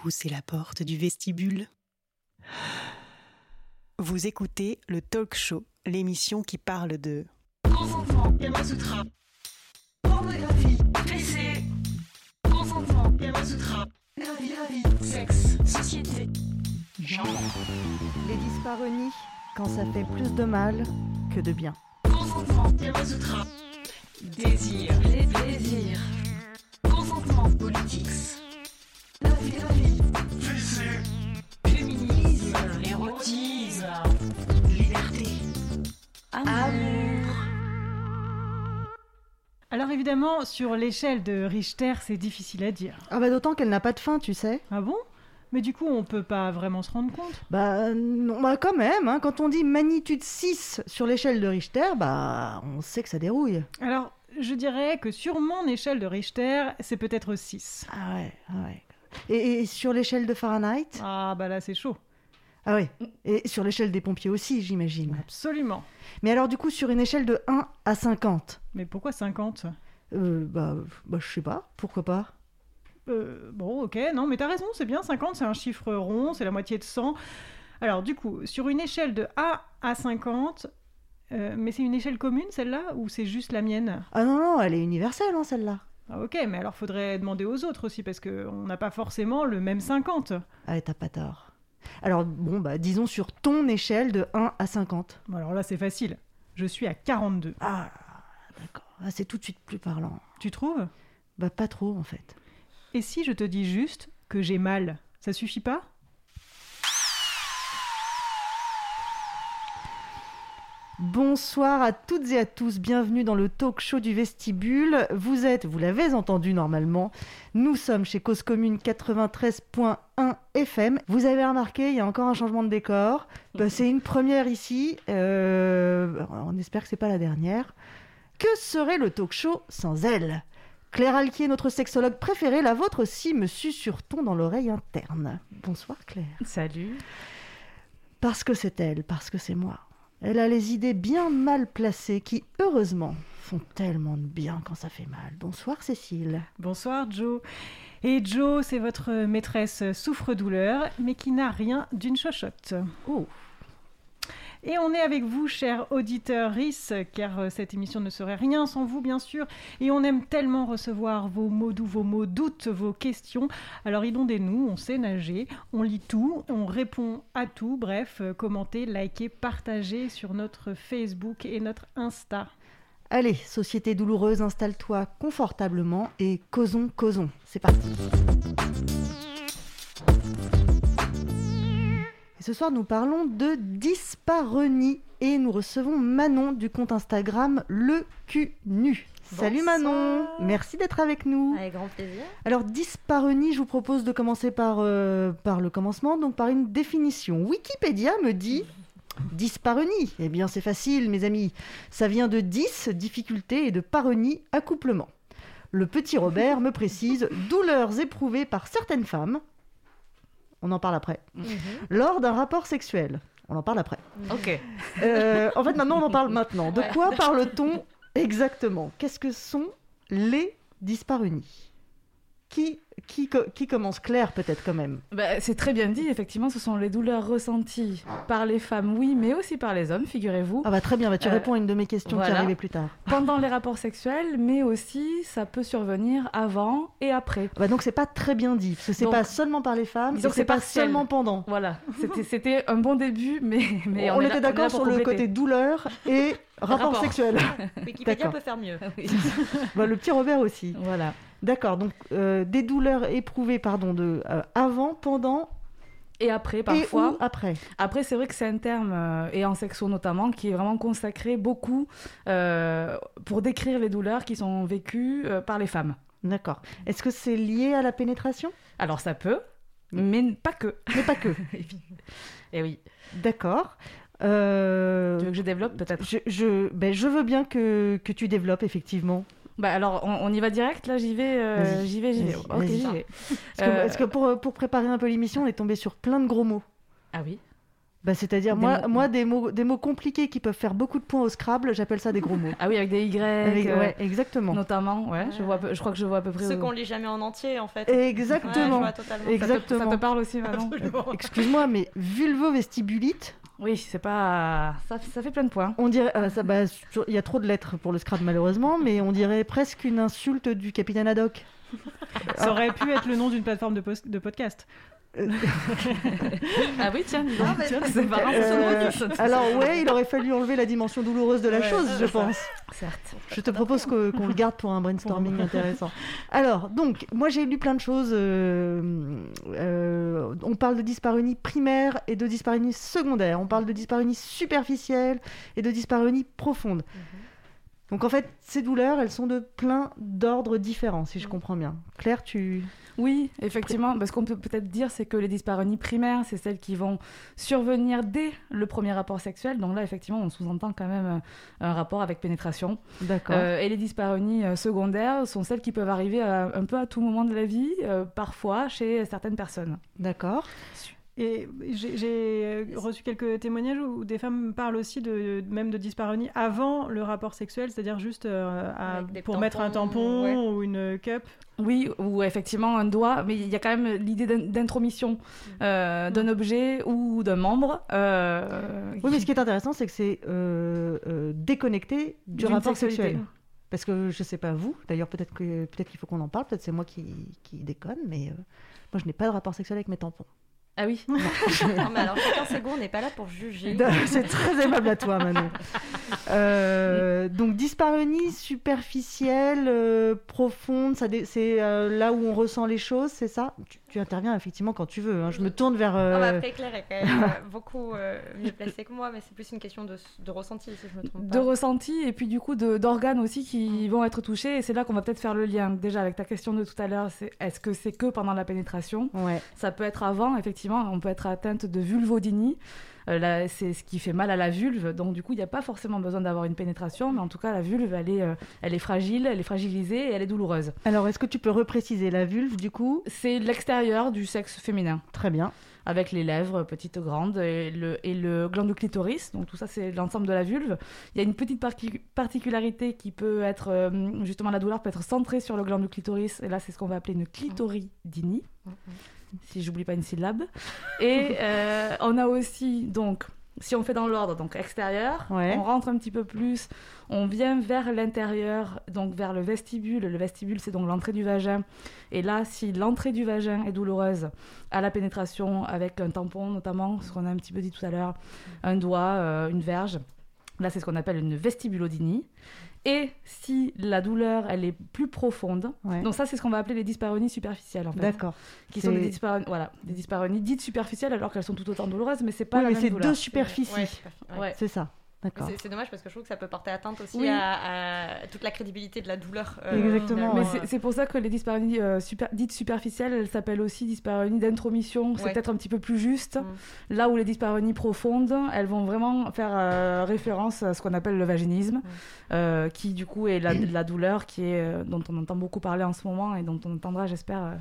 pousser la porte du vestibule. Vous écoutez le Talk Show, l'émission qui parle de consentement, Kamasutra, pornographie, PC, consentement, Kamasutra, la vie, sexe, société, genre. Les disparonies, quand ça fait plus de mal que de bien. Consentement, Kamasutra, désir, les désirs, consentement, politics, la vie, PC, féminisme, érotisme, liberté, amour. Alors évidemment, sur l'échelle de Richter, c'est difficile à dire. Ah bah d'autant qu'elle n'a pas de fin, tu sais. Ah bon ? Mais du coup, on peut pas vraiment se rendre compte. Bah non, bah quand même, hein, quand on dit magnitude 6 sur l'échelle de Richter, bah on sait que ça dérouille. Alors, je dirais que sur mon échelle de Richter, c'est peut-être 6. Ah ouais, Et sur l'échelle de Fahrenheit ? Ah bah là, c'est chaud. Ah oui, et sur l'échelle des pompiers aussi, j'imagine. Absolument. Mais alors du coup, sur une échelle de 1 à 50. Mais pourquoi 50 ? Bah je sais pas, pourquoi pas ? Bon, ok, non, mais t'as raison, c'est bien, 50, c'est un chiffre rond, c'est la moitié de 100. Alors du coup, sur une échelle de 1 à 50, mais c'est une échelle commune, celle-là, ou c'est juste la mienne ? Ah non, elle est universelle, hein, celle-là. Ah ok, mais alors faudrait demander aux autres aussi, parce qu'on n'a pas forcément le même 50. Ah, t'as pas tort. Alors bon, bah disons sur ton échelle de 1 à 50. Alors là, c'est facile. Je suis à 42. Ah, d'accord. Ah, c'est tout de suite plus parlant. Tu trouves ? Bah pas trop, en fait. Et si je te dis juste que j'ai mal, ça suffit pas ? Bonsoir à toutes et à tous, bienvenue dans le talk show du vestibule. Vous l'avez entendu normalement, nous sommes chez Cause commune 93.1 FM. Vous avez remarqué, il y a encore un changement de décor. Bah, c'est une première ici, on espère que c'est pas la dernière. Que serait le talk show sans elle ? Claire Alquier, notre sexologue préférée, la vôtre aussi, me susurre-t-on dans l'oreille interne. Bonsoir Claire. Salut. Parce que c'est elle, parce que c'est moi. Elle a les idées bien mal placées qui, heureusement, font tellement de bien quand ça fait mal. Bonsoir Cécile. Bonsoir Jo. Et Jo, c'est votre maîtresse souffre-douleur, mais qui n'a rien d'une chochotte. Oh. Et on est avec vous, chers auditeurs RIS, car cette émission ne serait rien sans vous, bien sûr. Et on aime tellement recevoir vos mots doux, vos mots doutes, vos questions. Alors inondez-nous, on sait nager, on lit tout, on répond à tout. Bref, commentez, likez, partagez sur notre Facebook et notre Insta. Allez, société douloureuse, installe-toi confortablement et causons. C'est parti. Ce soir, nous parlons de disparonies et nous recevons Manon du compte Instagram Le Q Nu. Salut Manon, merci d'être avec nous. Avec grand plaisir. Alors disparonie, je vous propose de commencer par le commencement, donc par une définition. Wikipédia me dit disparonie. Eh bien c'est facile mes amis, ça vient de dis, difficulté, et de paronie, accouplement. Le petit Robert me précise douleurs éprouvées par certaines femmes. On en parle après. Lors d'un rapport sexuel. On en parle après. Ok. En fait, maintenant, on en parle maintenant. De quoi parle-t-on exactement ? Qu'est-ce que sont les disparonies ? Qui commence ? Claire, peut-être, quand même. Bah, c'est très bien dit, effectivement, ce sont les douleurs ressenties par les femmes, oui, mais aussi par les hommes, figurez-vous. Ah bah très bien, bah, tu réponds à une de mes questions qui arrivait plus tard. Pendant les rapports sexuels, mais aussi, ça peut survenir avant et après. Bah donc c'est pas très bien dit, parce que c'est donc, pas seulement par les femmes, donc c'est pas seulement pendant. Voilà, c'était un bon début, mais on était d'accord sur le côté douleur et rapport sexuel. Wikipédia peut faire mieux. Oui. Bah, le petit Robert aussi. Voilà. D'accord, donc des douleurs éprouvées avant, pendant et après parfois. Et ou après. Après, c'est vrai que c'est un terme, et en sexo notamment, qui est vraiment consacré beaucoup pour décrire les douleurs qui sont vécues par les femmes. D'accord. Est-ce que c'est lié à la pénétration ? Alors ça peut, mais pas que. Mais pas que. Et oui. D'accord. Tu veux que je développe peut-être ? Je veux bien que tu développes, effectivement. Bah alors, on y va direct, là, j'y vais. Vas-y. Est-ce que pour préparer un peu l'émission, on est tombé sur plein de gros mots ? Ah oui. Bah, c'est-à-dire, moi, des mots compliqués qui peuvent faire beaucoup de points au Scrabble, j'appelle ça des gros mots. Ah oui, avec des Y. Ouais, exactement. Notamment, ouais. Je crois que je vois à peu près. Ceux qu'on lit jamais en entier, en fait. Exactement. Ouais, exactement. Ça te parle aussi, Manon. Excuse-moi, mais vulvo-vestibulite. Oui, c'est pas. Ça fait plein de points. On dirait. Il y a trop de lettres pour le Scrabble, malheureusement, mais on dirait presque une insulte du capitaine Haddock. Ça aurait pu être le nom d'une plateforme de podcast. Ah oui, tiens, non, mais tiens, c'est marrant, alors ouais, il aurait fallu enlever la dimension douloureuse de la chose, je pense. Certes. Je te propose qu'on le garde pour un brainstorming intéressant. Alors, donc, moi j'ai lu plein de choses. On parle de dyspareunie primaire et de dyspareunie secondaire. On parle de dyspareunie superficielle et de dyspareunie profonde. Donc en fait, ces douleurs, elles sont de plein d'ordres différents, si je comprends bien. Claire, tu... Oui, effectivement. Ce qu'on peut peut-être dire, c'est que les dyspareunies primaires, c'est celles qui vont survenir dès le premier rapport sexuel. Donc là, effectivement, on sous-entend quand même un rapport avec pénétration. D'accord. Et les dyspareunies secondaires sont celles qui peuvent arriver un peu à tout moment de la vie, parfois chez certaines personnes. D'accord. Et j'ai reçu quelques témoignages où des femmes parlent aussi de dyspareunie avant le rapport sexuel, c'est-à-dire juste pour mettre un tampon ou une cup. Oui, ou effectivement un doigt, mais il y a quand même l'idée d'intromission d'un objet ou d'un membre. Oui, mais ce qui est intéressant, c'est que c'est déconnecté du rapport sexuel. Parce que je ne sais pas vous, d'ailleurs peut-être qu'il faut qu'on en parle, peut-être c'est moi qui déconne, mais moi je n'ai pas de rapport sexuel avec mes tampons. Ah oui. Non. Non, mais alors chacun ses goûts, on n'est pas là pour juger. C'est très aimable à toi, Manon. Donc dyspareunie superficielle, profonde, c'est là où on ressent les choses, c'est ça. Tu interviens effectivement quand tu veux. Hein. Je me tourne vers. Non, mais après Claire est quand même beaucoup mieux placée que moi, mais c'est plus une question de ressenti, si je me trompe pas. De ressenti et puis du coup d'organes aussi qui vont être touchés. Et c'est là qu'on va peut-être faire le lien déjà avec ta question de tout à l'heure. Est-ce que c'est que pendant la pénétration? Ouais. Ça peut être avant, effectivement. On peut être atteinte de vulvodynie, c'est ce qui fait mal à la vulve, donc du coup il n'y a pas forcément besoin d'avoir une pénétration, mais en tout cas la vulve elle est fragile, elle est fragilisée et elle est douloureuse. Alors est-ce que tu peux repréciser la vulve du coup? C'est l'extérieur du sexe féminin. Très bien. Avec les lèvres, petites, grandes, et le gland du clitoris. Donc tout ça, c'est l'ensemble de la vulve. Il y a une petite particularité qui peut être... justement, la douleur peut être centrée sur le gland du clitoris. Et là, c'est ce qu'on va appeler une clitoridynie, si j'oublie pas une syllabe. Et on a aussi, donc, si on fait dans l'ordre, donc extérieur, on rentre un petit peu plus, on vient vers l'intérieur, donc vers le vestibule. Le vestibule, c'est donc l'entrée du vagin. Et là, si l'entrée du vagin est douloureuse, à la pénétration avec un tampon notamment, ce qu'on a un petit peu dit tout à l'heure, un doigt, une verge, là c'est ce qu'on appelle une vestibulodynie. Et si la douleur, elle est plus profonde, donc ça c'est ce qu'on va appeler les dyspareunies superficielles en fait. D'accord. Qui sont des dyspareunies dites superficielles alors qu'elles sont tout autant douloureuses, mais c'est pas la même douleur. Oui, mais c'est deux superficies. C'est ça. D'accord. C'est dommage parce que je trouve que ça peut porter atteinte aussi à toute la crédibilité de la douleur. Exactement. Mais c'est pour ça que les dyspareunies dites superficielles, elles s'appellent aussi dyspareunies d'intromission. C'est peut-être un petit peu plus juste. Là où les dyspareunies profondes, elles vont vraiment faire référence à ce qu'on appelle le vaginisme, qui du coup est la douleur dont on entend beaucoup parler en ce moment et dont on entendra, j'espère,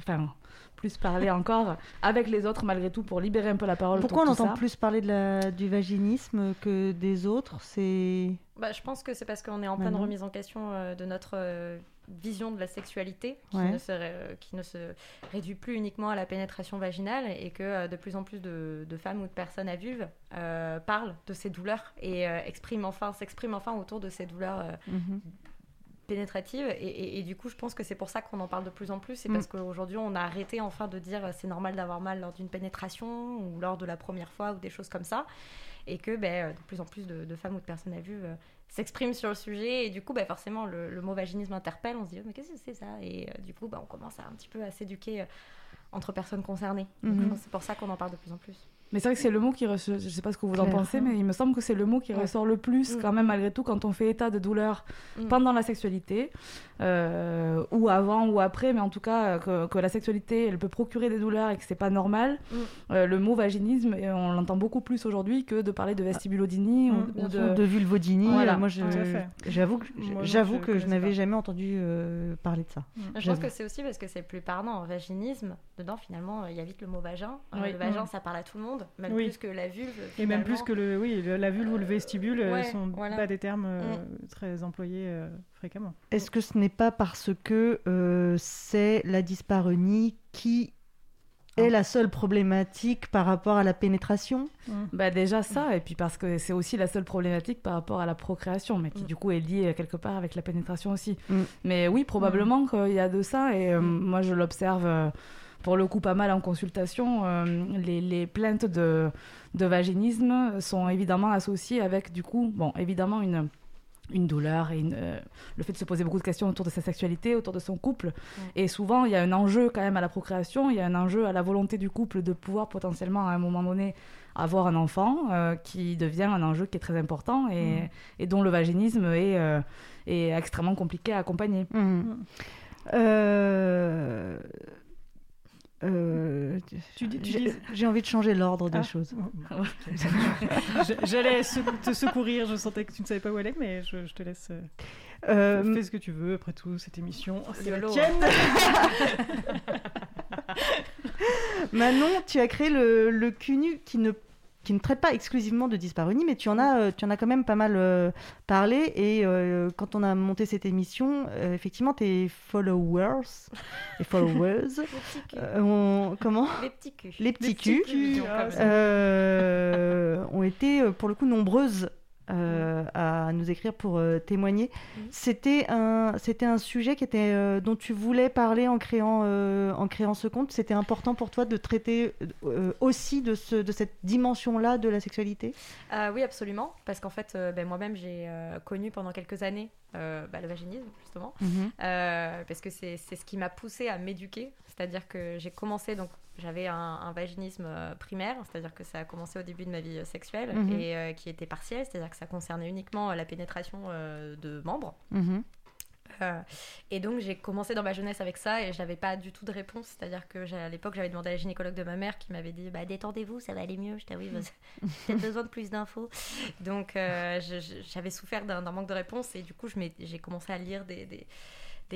plus parler encore avec les autres malgré tout pour libérer un peu la parole. Pourquoi on entend plus parler du vaginisme que des autres? Je pense que c'est parce qu'on est en pleine remise en question de notre vision de la sexualité qui ne se réduit plus uniquement à la pénétration vaginale et que de plus en plus de femmes ou de personnes à vulve parlent de ces douleurs et s'expriment enfin autour de ces douleurs pénétrative et du coup je pense que c'est pour ça qu'on en parle de plus en plus, c'est parce qu'aujourd'hui on a arrêté enfin de dire c'est normal d'avoir mal lors d'une pénétration ou lors de la première fois ou des choses comme ça et que de plus en plus de femmes ou de personnes à vue s'expriment sur le sujet et du coup forcément le mot vaginisme interpelle, on se dit mais qu'est-ce que c'est ça et du coup on commence un petit peu à s'éduquer entre personnes concernées. Je pense que c'est pour ça qu'on en parle de plus en plus. Mais c'est vrai que c'est le mot qui ressort, je ne sais pas ce que vous en pensez, mais il me semble que c'est le mot qui ressort le plus quand même malgré tout quand on fait état de douleur pendant la sexualité, ou avant ou après, mais en tout cas que la sexualité elle peut procurer des douleurs et que ce n'est pas normal. Le mot vaginisme, on l'entend beaucoup plus aujourd'hui que de parler de vestibulodynie ou de vulvodynie. Voilà. Moi, j'avoue que je n'avais jamais entendu parler de ça. Je pense que c'est aussi parce que c'est plus parlant en vaginisme. Dedans, finalement, il y a vite le mot vagin. Le vagin, ça parle à tout le monde. viande, même plus que la vulve. Finalement. Et même plus que la vulve ou le vestibule sont pas des termes très employés fréquemment. Est-ce que ce n'est pas parce que c'est la dyspareunie qui est la seule problématique par rapport à la pénétration? Bah déjà ça, et puis parce que c'est aussi la seule problématique par rapport à la procréation, mais qui du coup est liée quelque part avec la pénétration aussi. Mais oui, probablement qu'il y a de ça, et moi je l'observe pour le coup pas mal en consultation. Les plaintes de vaginisme sont évidemment associées avec du coup, évidemment une douleur et le fait de se poser beaucoup de questions autour de sa sexualité, autour de son couple. Et souvent, il y a un enjeu quand même à la procréation, il y a un enjeu à la volonté du couple de pouvoir potentiellement à un moment donné avoir un enfant qui devient un enjeu qui est très important et dont le vaginisme est extrêmement compliqué à accompagner. J'ai envie de changer l'ordre des choses. J'allais te secourir, je sentais que tu ne savais pas où aller, mais je te laisse. Fais ce que tu veux, après tout, cette émission, c'est la tienne. Manon, tu as créé le Q Nu qui ne traite pas exclusivement de dyspareunie, mais tu en as quand même pas mal parlé, et quand on a monté cette émission, effectivement, tes followers les petits culs ont été pour le coup nombreuses à nous écrire pour témoigner. C'était un sujet qui était dont tu voulais parler en créant ce compte. C'était important pour toi de traiter aussi de cette dimension-là de la sexualité ? Oui, absolument, parce qu'en fait, moi-même j'ai connu pendant quelques années le vaginisme, justement, parce que c'est ce qui m'a poussée à m'éduquer. C'est-à-dire que j'ai commencé, donc j'avais un vaginisme primaire, c'est-à-dire que ça a commencé au début de ma vie sexuelle, et qui était partiel, c'est-à-dire que ça concernait uniquement la pénétration de membres. Et donc j'ai commencé dans ma jeunesse avec ça, et je n'avais pas du tout de réponse, c'est-à-dire que à l'époque j'avais demandé à la gynécologue de ma mère qui m'avait dit détendez-vous, ça va aller mieux. Je dis oui, j'ai peut-être besoin de plus d'infos. Donc j'avais souffert d'un manque de réponse, et du coup j'ai commencé à lire des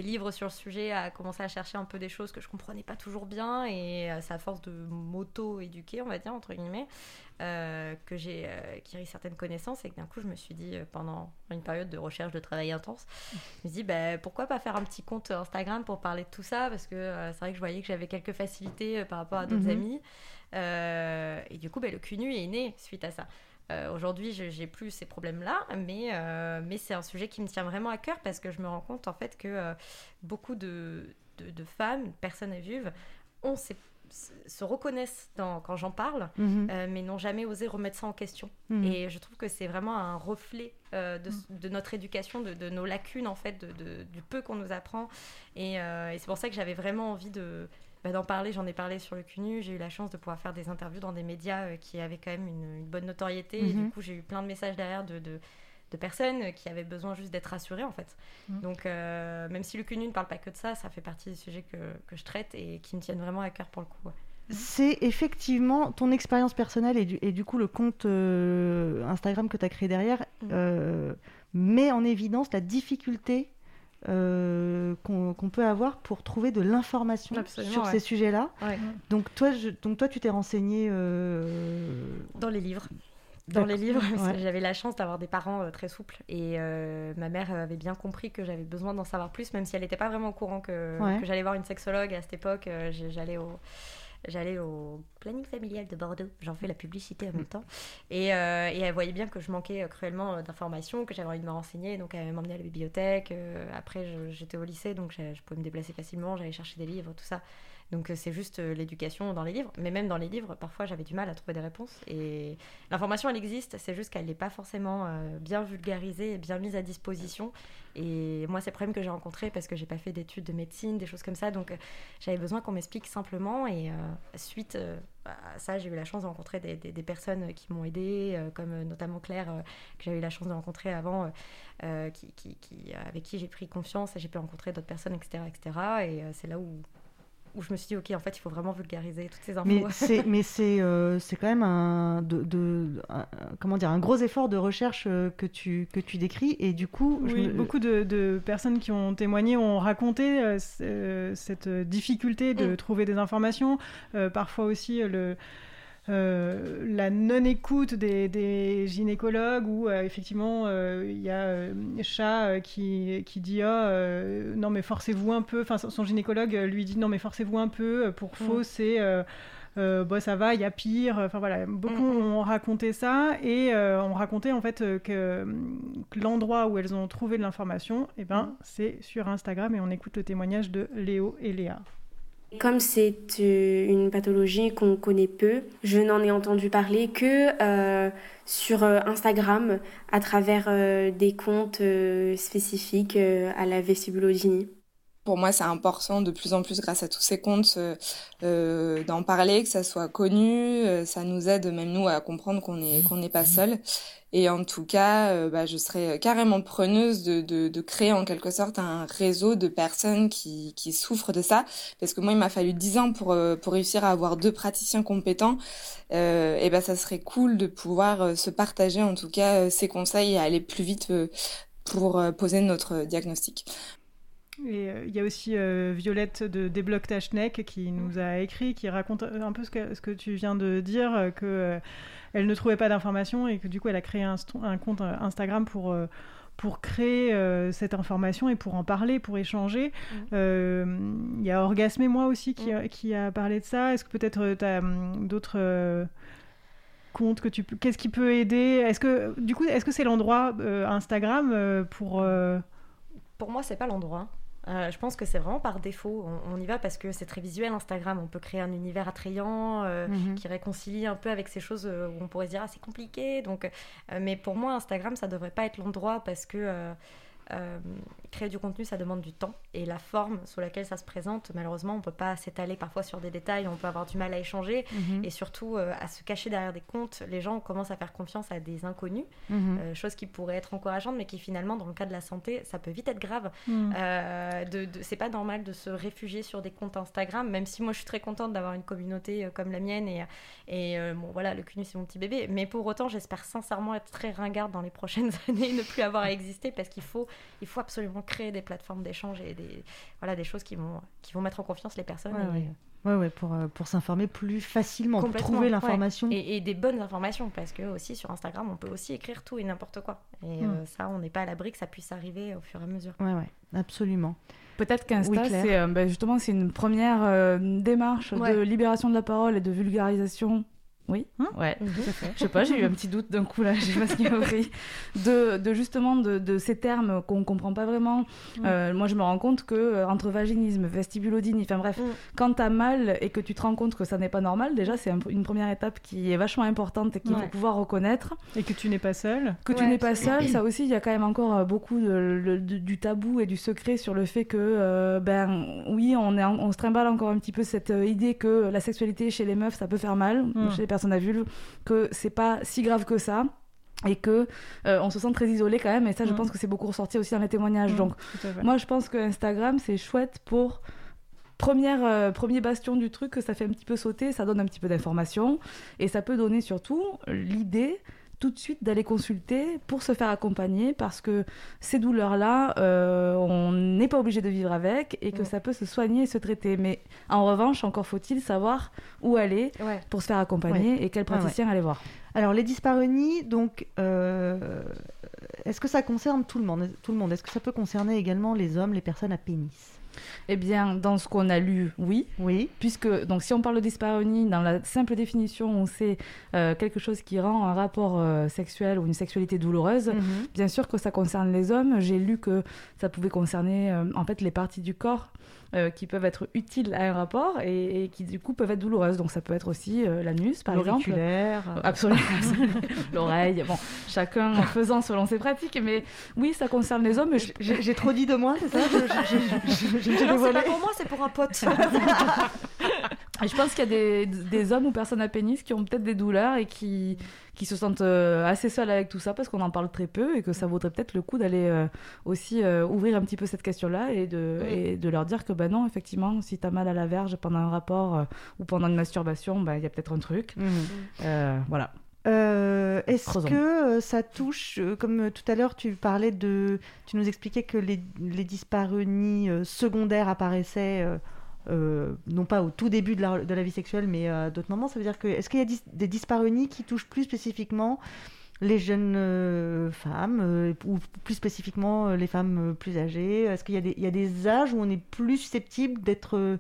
livres sur le sujet, à commencer à chercher un peu des choses que je comprenais pas toujours bien, et c'est à force de m'auto-éduquer, on va dire, entre guillemets, que j'ai acquis certaines connaissances, et que d'un coup je me suis dit, pendant une période de recherche, de travail intense, je me suis dit pourquoi pas faire un petit compte Instagram pour parler de tout ça, parce que c'est vrai que je voyais que j'avais quelques facilités par rapport à d'autres amis, et du coup le Q Nu est né suite à ça. Aujourd'hui, j'ai plus ces problèmes-là, mais c'est un sujet qui me tient vraiment à cœur, parce que je me rends compte en fait que beaucoup de femmes, de personnes à vivre, se reconnaissent quand j'en parle, mais n'ont jamais osé remettre ça en question. Et je trouve que c'est vraiment un reflet de notre éducation, de nos lacunes en fait, du peu qu'on nous apprend. Et c'est pour ça que j'avais vraiment envie d'en parler. J'en ai parlé sur le Q Nu, j'ai eu la chance de pouvoir faire des interviews dans des médias qui avaient quand même une bonne notoriété, et du coup j'ai eu plein de messages derrière de personnes qui avaient besoin juste d'être rassurées en fait. Donc même si le Q Nu ne parle pas que de ça, ça fait partie des sujets que je traite et qui me tiennent vraiment à cœur pour le coup. C'est effectivement ton expérience personnelle et du coup le compte Instagram que tu as créé derrière met en évidence la difficulté qu'on peut avoir pour trouver de l'information sur ces sujets-là. Donc toi, tu t'es renseignée dans les livres. J'avais la chance d'avoir des parents très souples, et ma mère avait bien compris que j'avais besoin d'en savoir plus, même si elle n'était pas vraiment au courant que j'allais voir une sexologue à cette époque. J'allais au planning familial de Bordeaux, j'en fais la publicité en même temps, et elle voyait bien que je manquais cruellement d'informations, que j'avais envie de me renseigner, donc elle m'emmenait à la bibliothèque. Après j'étais au lycée, donc je pouvais me déplacer facilement, j'allais chercher des livres, tout ça. Donc c'est juste l'éducation dans les livres, mais même dans les livres, parfois j'avais du mal à trouver des réponses, et l'information elle existe, c'est juste qu'elle n'est pas forcément bien vulgarisée et bien mise à disposition. Et moi, c'est le problème que j'ai rencontré, parce que j'ai pas fait d'études de médecine, des choses comme ça, donc j'avais besoin qu'on m'explique simplement. Et suite à ça, j'ai eu la chance de rencontrer des personnes qui m'ont aidée, comme notamment Claire, que j'avais eu la chance de rencontrer avant, avec qui j'ai pris confiance, et j'ai pu rencontrer d'autres personnes, etc. etc. Et c'est là où je me suis dit, ok, en fait, il faut vraiment vulgariser toutes ces infos. Mais c'est quand même un gros effort de recherche que tu décris. Et du coup... Beaucoup de personnes qui ont témoigné ont raconté cette difficulté de trouver des informations. Parfois aussi la non-écoute des gynécologues où effectivement il y a Chat qui dit non mais forcez-vous un peu, enfin son gynécologue lui dit non mais forcez-vous un peu pour faux c'est bah, ça va, il y a pire. Enfin voilà, beaucoup ont raconté ça et ont raconté en fait que l'endroit où elles ont trouvé de l'information, eh ben, c'est sur Instagram et on écoute le témoignage de Léo et Léa. Comme c'est une pathologie qu'on connaît peu, je n'en ai entendu parler que sur Instagram à travers des comptes spécifiques à la vestibulodynie. Pour moi, c'est important de plus en plus, grâce à tous ces comptes, d'en parler, que ça soit connu. Ça nous aide, même nous, à comprendre qu'on n'est pas seul. Et en tout cas, je serais carrément preneuse de créer en quelque sorte un réseau de personnes qui souffrent de ça. Parce que moi, il m'a fallu 10 ans pour réussir à avoir 2 praticiens compétents. Et ça serait cool de pouvoir se partager, en tout cas, ces conseils et aller plus vite pour poser notre diagnostic. Et il y a aussi Violette de Débloque ta Schneck qui nous a écrit, qui raconte un peu ce que tu viens de dire, qu'elle ne trouvait pas d'informations et que du coup elle a créé un compte Instagram pour créer cette information et pour en parler, pour échanger. Il y a Orgasme et moi aussi qui a parlé de ça. Est-ce que peut-être tu as d'autres... compte que tu peux... Qu'est-ce qui peut aider ? Est-ce que c'est l'endroit Instagram pour... Pour moi, c'est pas l'endroit. Je pense que c'est vraiment par défaut. On y va parce que c'est très visuel, Instagram. On peut créer un univers attrayant qui réconcilie un peu avec ces choses où on pourrait se dire « Ah, c'est compliqué !» Mais pour moi, Instagram, ça devrait pas être l'endroit parce que créer du contenu, ça demande du temps. Et la forme sous laquelle ça se présente, malheureusement, on peut pas s'étaler parfois sur des détails. On peut avoir du mal à échanger. Et surtout, à se cacher derrière des comptes, les gens commencent à faire confiance à des inconnus. Chose qui pourrait être encourageante, mais qui finalement, dans le cas de la santé, ça peut vite être grave. C'est pas normal de se réfugier sur des comptes Instagram, même si moi, je suis très contente d'avoir une communauté comme la mienne. Voilà, le Q Nu, c'est mon petit bébé. Mais pour autant, j'espère sincèrement être très ringarde dans les prochaines années, ne plus avoir à exister, parce qu'il faut absolument créer des plateformes d'échange et des choses qui vont mettre en confiance les personnes. Pour s'informer plus facilement, pour trouver l'information. Ouais. Et des bonnes informations, parce que aussi sur Instagram, on peut aussi écrire tout et n'importe quoi. Et ça, on n'est pas à l'abri que ça puisse arriver au fur et à mesure. Oui, absolument. Peut-être qu'Insta, c'est une première démarche de libération de la parole et de vulgarisation. Oui, je sais pas, j'ai eu un petit doute d'un coup là, je sais pas ce qu'il y a pris. De ces termes qu'on comprend pas vraiment. Moi, je me rends compte que entre vaginisme, vestibulodynie, enfin bref, quand t'as mal et que tu te rends compte que ça n'est pas normal, déjà c'est une première étape qui est vachement importante et qu'il faut pouvoir reconnaître. Et que tu n'es pas seule. Ça aussi, il y a quand même encore beaucoup du tabou et du secret sur le fait que on se trimballe encore un petit peu cette idée que la sexualité chez les meufs, ça peut faire mal. Chez les personnes à vulve, que c'est pas si grave que ça et que on se sent très isolé quand même, et ça je pense que c'est beaucoup ressorti aussi dans les témoignages. Donc moi je pense que Instagram c'est chouette pour premier bastion du truc, que ça fait un petit peu sauter, ça donne un petit peu d'informations et ça peut donner surtout l'idée tout de suite d'aller consulter pour se faire accompagner, parce que ces douleurs-là, on n'est pas obligé de vivre avec et que ça peut se soigner et se traiter. Mais en revanche, encore faut-il savoir où aller pour se faire accompagner et quel praticien aller voir. Alors les dyspareunies, donc, est-ce que ça concerne tout le monde ? Est-ce que ça peut concerner également les hommes, les personnes à pénis ? Eh bien, dans ce qu'on a lu, oui. Puisque, donc, si on parle de dyspareunie, dans la simple définition, on sait quelque chose qui rend un rapport sexuel ou une sexualité douloureuse. Bien sûr que ça concerne les hommes. J'ai lu que ça pouvait concerner, en fait, les parties du corps qui peuvent être utiles à un rapport et qui, du coup, peuvent être douloureuses. Donc, ça peut être aussi l'anus, par exemple. L'auriculaire. Absolument. L'oreille. Bon, chacun en faisant selon ses pratiques. Mais oui, ça concerne les hommes. Mais j'ai trop dit de moi, c'est ça ? Non, c'est pas pour moi, c'est pour un pote. Je pense qu'il y a des hommes ou personnes à pénis qui ont peut-être des douleurs et qui se sentent assez seuls avec tout ça parce qu'on en parle très peu et que ça vaudrait peut-être le coup d'aller aussi ouvrir un petit peu cette question-là et de leur dire que ben non, effectivement, si t'as mal à la verge pendant un rapport ou pendant une masturbation, ben il y a peut-être un truc. Voilà. Est-ce que ça touche, comme tout à l'heure tu nous expliquais que les dyspareunies secondaires apparaissaient non pas au tout début de la vie sexuelle, mais à d'autres moments. Ça veut dire que, est-ce qu'il y a des dyspareunies qui touchent plus spécifiquement les jeunes femmes, ou plus spécifiquement les femmes plus âgées? Est-ce qu'il y a des âges où on est plus susceptible d'être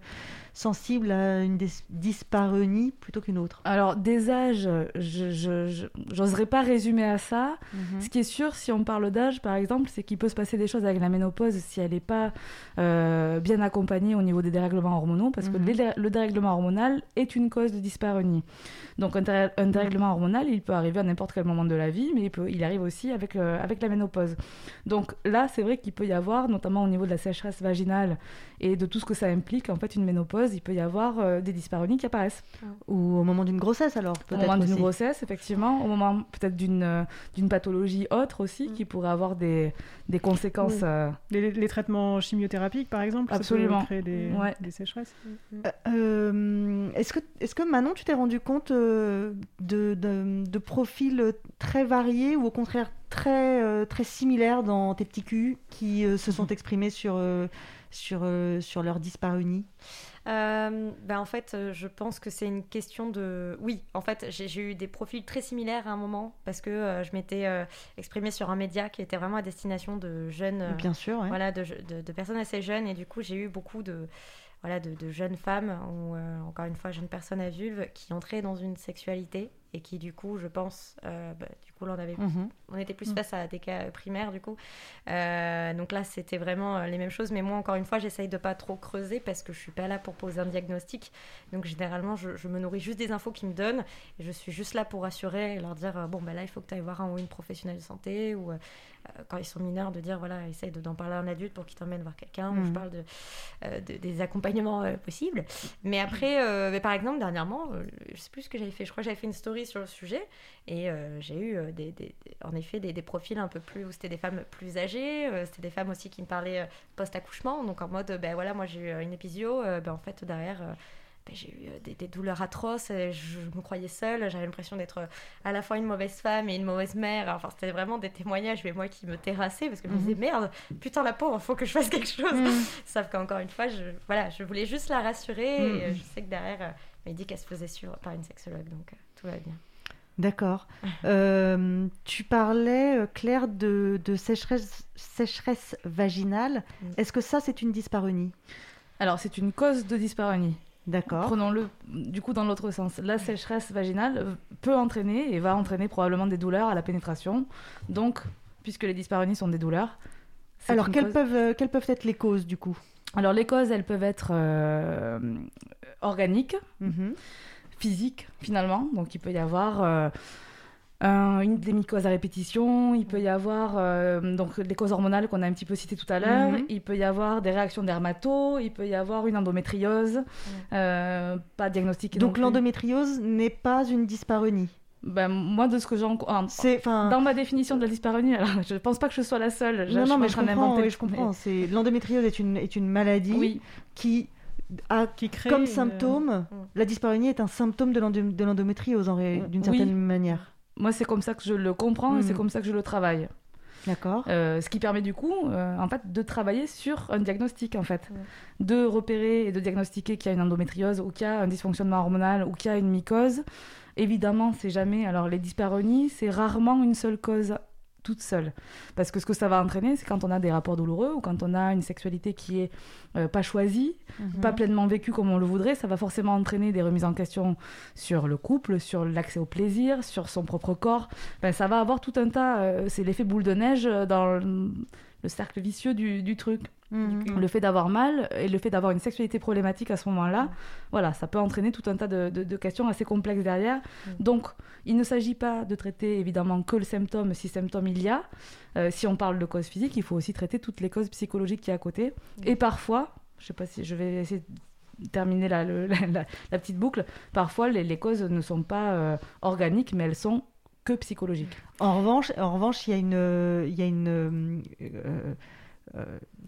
sensible à une dyspareunie plutôt qu'une autre? Alors, des âges, j'oserais pas résumer à ça. Mm-hmm. Ce qui est sûr, si on parle d'âge, par exemple, c'est qu'il peut se passer des choses avec la ménopause si elle n'est pas bien accompagnée au niveau des dérèglements hormonaux, parce que le dérèglement hormonal est une cause de dyspareunie. Donc, un dérèglement hormonal, il peut arriver à n'importe quel moment de la vie, mais il arrive aussi avec la ménopause. Donc là, c'est vrai qu'il peut y avoir, notamment au niveau de la sécheresse vaginale et de tout ce que ça implique, en fait, une ménopause, il peut y avoir des dyspareunies qui apparaissent. Ou au moment d'une grossesse, alors, peut-être. Au moment d'une grossesse, effectivement. Au moment, peut-être, d'une pathologie autre aussi, qui pourrait avoir des conséquences. Oui. Les traitements chimiothérapiques, par exemple, ça peut créer des sécheresses. Est-ce que Manon, tu t'es rendu compte de profils très variés, ou au contraire très, très similaires dans tes petits culs qui se sont exprimés sur leur dyspareunie? En fait, je pense que c'est une question de... Oui, en fait, j'ai eu des profils très similaires à un moment, parce que je m'étais exprimée sur un média qui était vraiment à destination de jeunes... Bien sûr, ouais. Voilà, de personnes assez jeunes, et du coup, j'ai eu beaucoup de jeunes femmes, ou encore une fois, jeunes personnes à vulve, qui entraient dans une sexualité, et qui, du coup, je pense... là, on était plus face à des cas primaires, du coup. Donc là, c'était vraiment les mêmes choses. Mais moi, encore une fois, j'essaye de pas trop creuser, parce que je suis pas là pour poser un diagnostic. Donc, généralement, je me nourris juste des infos qu'ils me donnent. Et je suis juste là pour rassurer et leur dire, là, il faut que tu ailles voir un ou une professionnelle de santé. Ou quand ils sont mineurs, de dire, voilà, essaye d'en parler à un adulte pour qu'il t'emmène voir quelqu'un. Où je parle des accompagnements possibles. Mais après, par exemple, dernièrement, je sais plus ce que j'avais fait. Je crois que j'avais fait une story sur le sujet. Et j'ai eu... en effet des profils un peu plus, où c'était des femmes plus âgées, c'était des femmes aussi qui me parlaient post-accouchement, donc en mode moi j'ai eu une épisio, en fait derrière j'ai eu des douleurs atroces, je me croyais seule, j'avais l'impression d'être à la fois une mauvaise femme et une mauvaise mère. Enfin, c'était vraiment des témoignages, mais moi qui me terrassais, parce que je me disais merde, putain la pauvre, faut que je fasse quelque chose. Sauf qu'encore une fois, je voulais juste la rassurer, et je sais que derrière elle m'a dit qu'elle se faisait suivre par une sexologue, donc tout va bien. D'accord. Tu parlais, Claire, de sécheresse vaginale. Est-ce que ça, c'est une dyspareunie? Alors, c'est une cause de dyspareunie. D'accord. Prenons-le, du coup, dans l'autre sens. La sécheresse vaginale peut entraîner et va entraîner probablement des douleurs à la pénétration. Donc, puisque les dyspareunies sont des douleurs... Alors, quelles peuvent être les causes, du coup? Alors, les causes, elles peuvent être organiques. Physique, finalement. Donc, il peut y avoir des mycoses à répétition, il peut y avoir donc, les causes hormonales qu'on a un petit peu citées tout à l'heure, il peut y avoir des réactions dermato, il peut y avoir une endométriose, pas diagnostiquée. Donc, l'endométriose n'est pas une dyspareunie? Moi, de ce que dans ma définition de la dyspareunie, alors, je ne pense pas que je sois la seule. Je comprends. C'est... L'endométriose est une maladie qui crée comme symptôme, la dyspareunie est un symptôme de l'endométriose d'une certaine manière. Moi, c'est comme ça que je le comprends, et c'est comme ça que je le travaille. D'accord. Ce qui permet du coup, en fait, de travailler sur un diagnostic, en fait, de repérer et de diagnostiquer qu'il y a une endométriose, ou qu'il y a un dysfonctionnement hormonal, ou qu'il y a une mycose. Évidemment, c'est jamais. Alors, les dyspareunies, c'est rarement une seule cause toute seule. Parce que ce que ça va entraîner, c'est quand on a des rapports douloureux, ou quand on a une sexualité qui est pas choisie, pas pleinement vécue comme on le voudrait, ça va forcément entraîner des remises en question sur le couple, sur l'accès au plaisir, sur son propre corps. Ça va avoir tout un tas... c'est l'effet boule de neige dans le cercle vicieux du truc. Le fait d'avoir mal et le fait d'avoir une sexualité problématique à ce moment-là, voilà, ça peut entraîner tout un tas de questions assez complexes derrière. Donc, il ne s'agit pas de traiter évidemment que le symptôme, si symptôme il y a. Si on parle de causes physiques, il faut aussi traiter toutes les causes psychologiques qu'il y a à côté. Et parfois, je ne sais pas si je vais essayer de terminer la petite boucle, parfois les causes ne sont pas organiques, mais elles sont que psychologiques. En revanche, il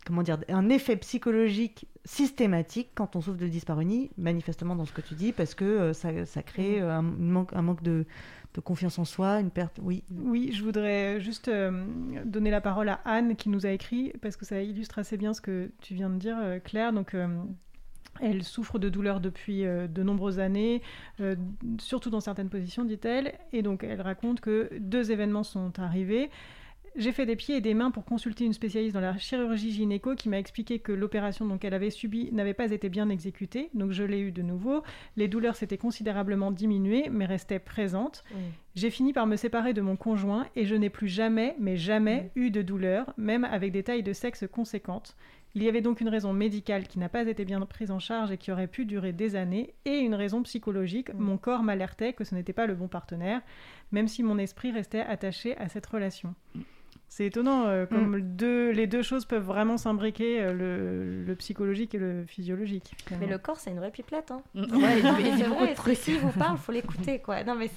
y a un effet psychologique systématique quand on souffre de dyspareunie, manifestement dans ce que tu dis, parce que ça crée un manque de confiance en soi, une perte. Oui, je voudrais juste donner la parole à Anne qui nous a écrit, parce que ça illustre assez bien ce que tu viens de dire, Claire. Donc Elle souffre de douleurs depuis de nombreuses années, surtout dans certaines positions, dit-elle. Et donc, elle raconte que 2 événements sont arrivés. J'ai fait des pieds et des mains pour consulter une spécialiste dans la chirurgie gynéco qui m'a expliqué que l'opération qu'elle avait subie n'avait pas été bien exécutée. Donc, je l'ai eue de nouveau. Les douleurs s'étaient considérablement diminuées, mais restaient présentes. Oui. J'ai fini par me séparer de mon conjoint et je n'ai plus jamais, mais jamais, eu de douleurs, même avec des tailles de sexe conséquentes. Il y avait donc une raison médicale qui n'a pas été bien prise en charge et qui aurait pu durer des années, et une raison psychologique. Mon corps m'alertait que ce n'était pas le bon partenaire, même si mon esprit restait attaché à cette relation. C'est étonnant, comme les deux choses peuvent vraiment s'imbriquer, le psychologique et le physiologique. Clairement. Mais le corps, c'est une vraie pipelette. Hein. Ouais, c'est vrai, s'il vous parle, il faut l'écouter. Quoi. Non, mais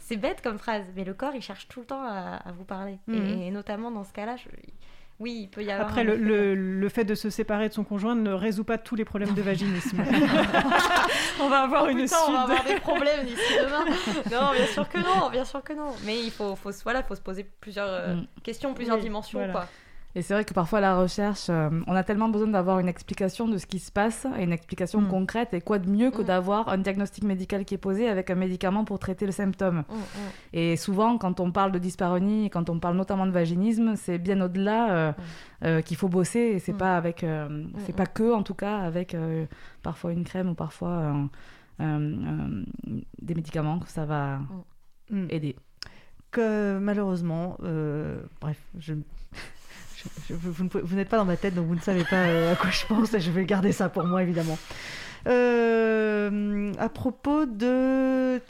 c'est bête comme phrase, mais le corps, il cherche tout le temps à vous parler. Et notamment dans ce cas-là... Oui, il peut y avoir... Après, le fait de se séparer de son conjoint ne résout pas tous les problèmes de vaginisme. On va avoir on va avoir des problèmes d'ici demain. Non, bien sûr que non. Mais il faut se poser plusieurs questions, plusieurs dimensions. Voilà. Quoi. Et c'est vrai que parfois, la recherche, on a tellement besoin d'avoir une explication de ce qui se passe, et une explication concrète, et quoi de mieux que d'avoir un diagnostic médical qui est posé avec un médicament pour traiter le symptôme. Et souvent, quand on parle de dyspareunie, quand on parle notamment de vaginisme, c'est bien au-delà qu'il faut bosser, et c'est pas avec, c'est pas que, en tout cas, avec parfois une crème ou parfois des médicaments que ça va aider. Que malheureusement, vous n'êtes pas dans ma tête, donc vous ne savez pas à quoi je pense, et je vais garder ça pour moi, évidemment. À propos de...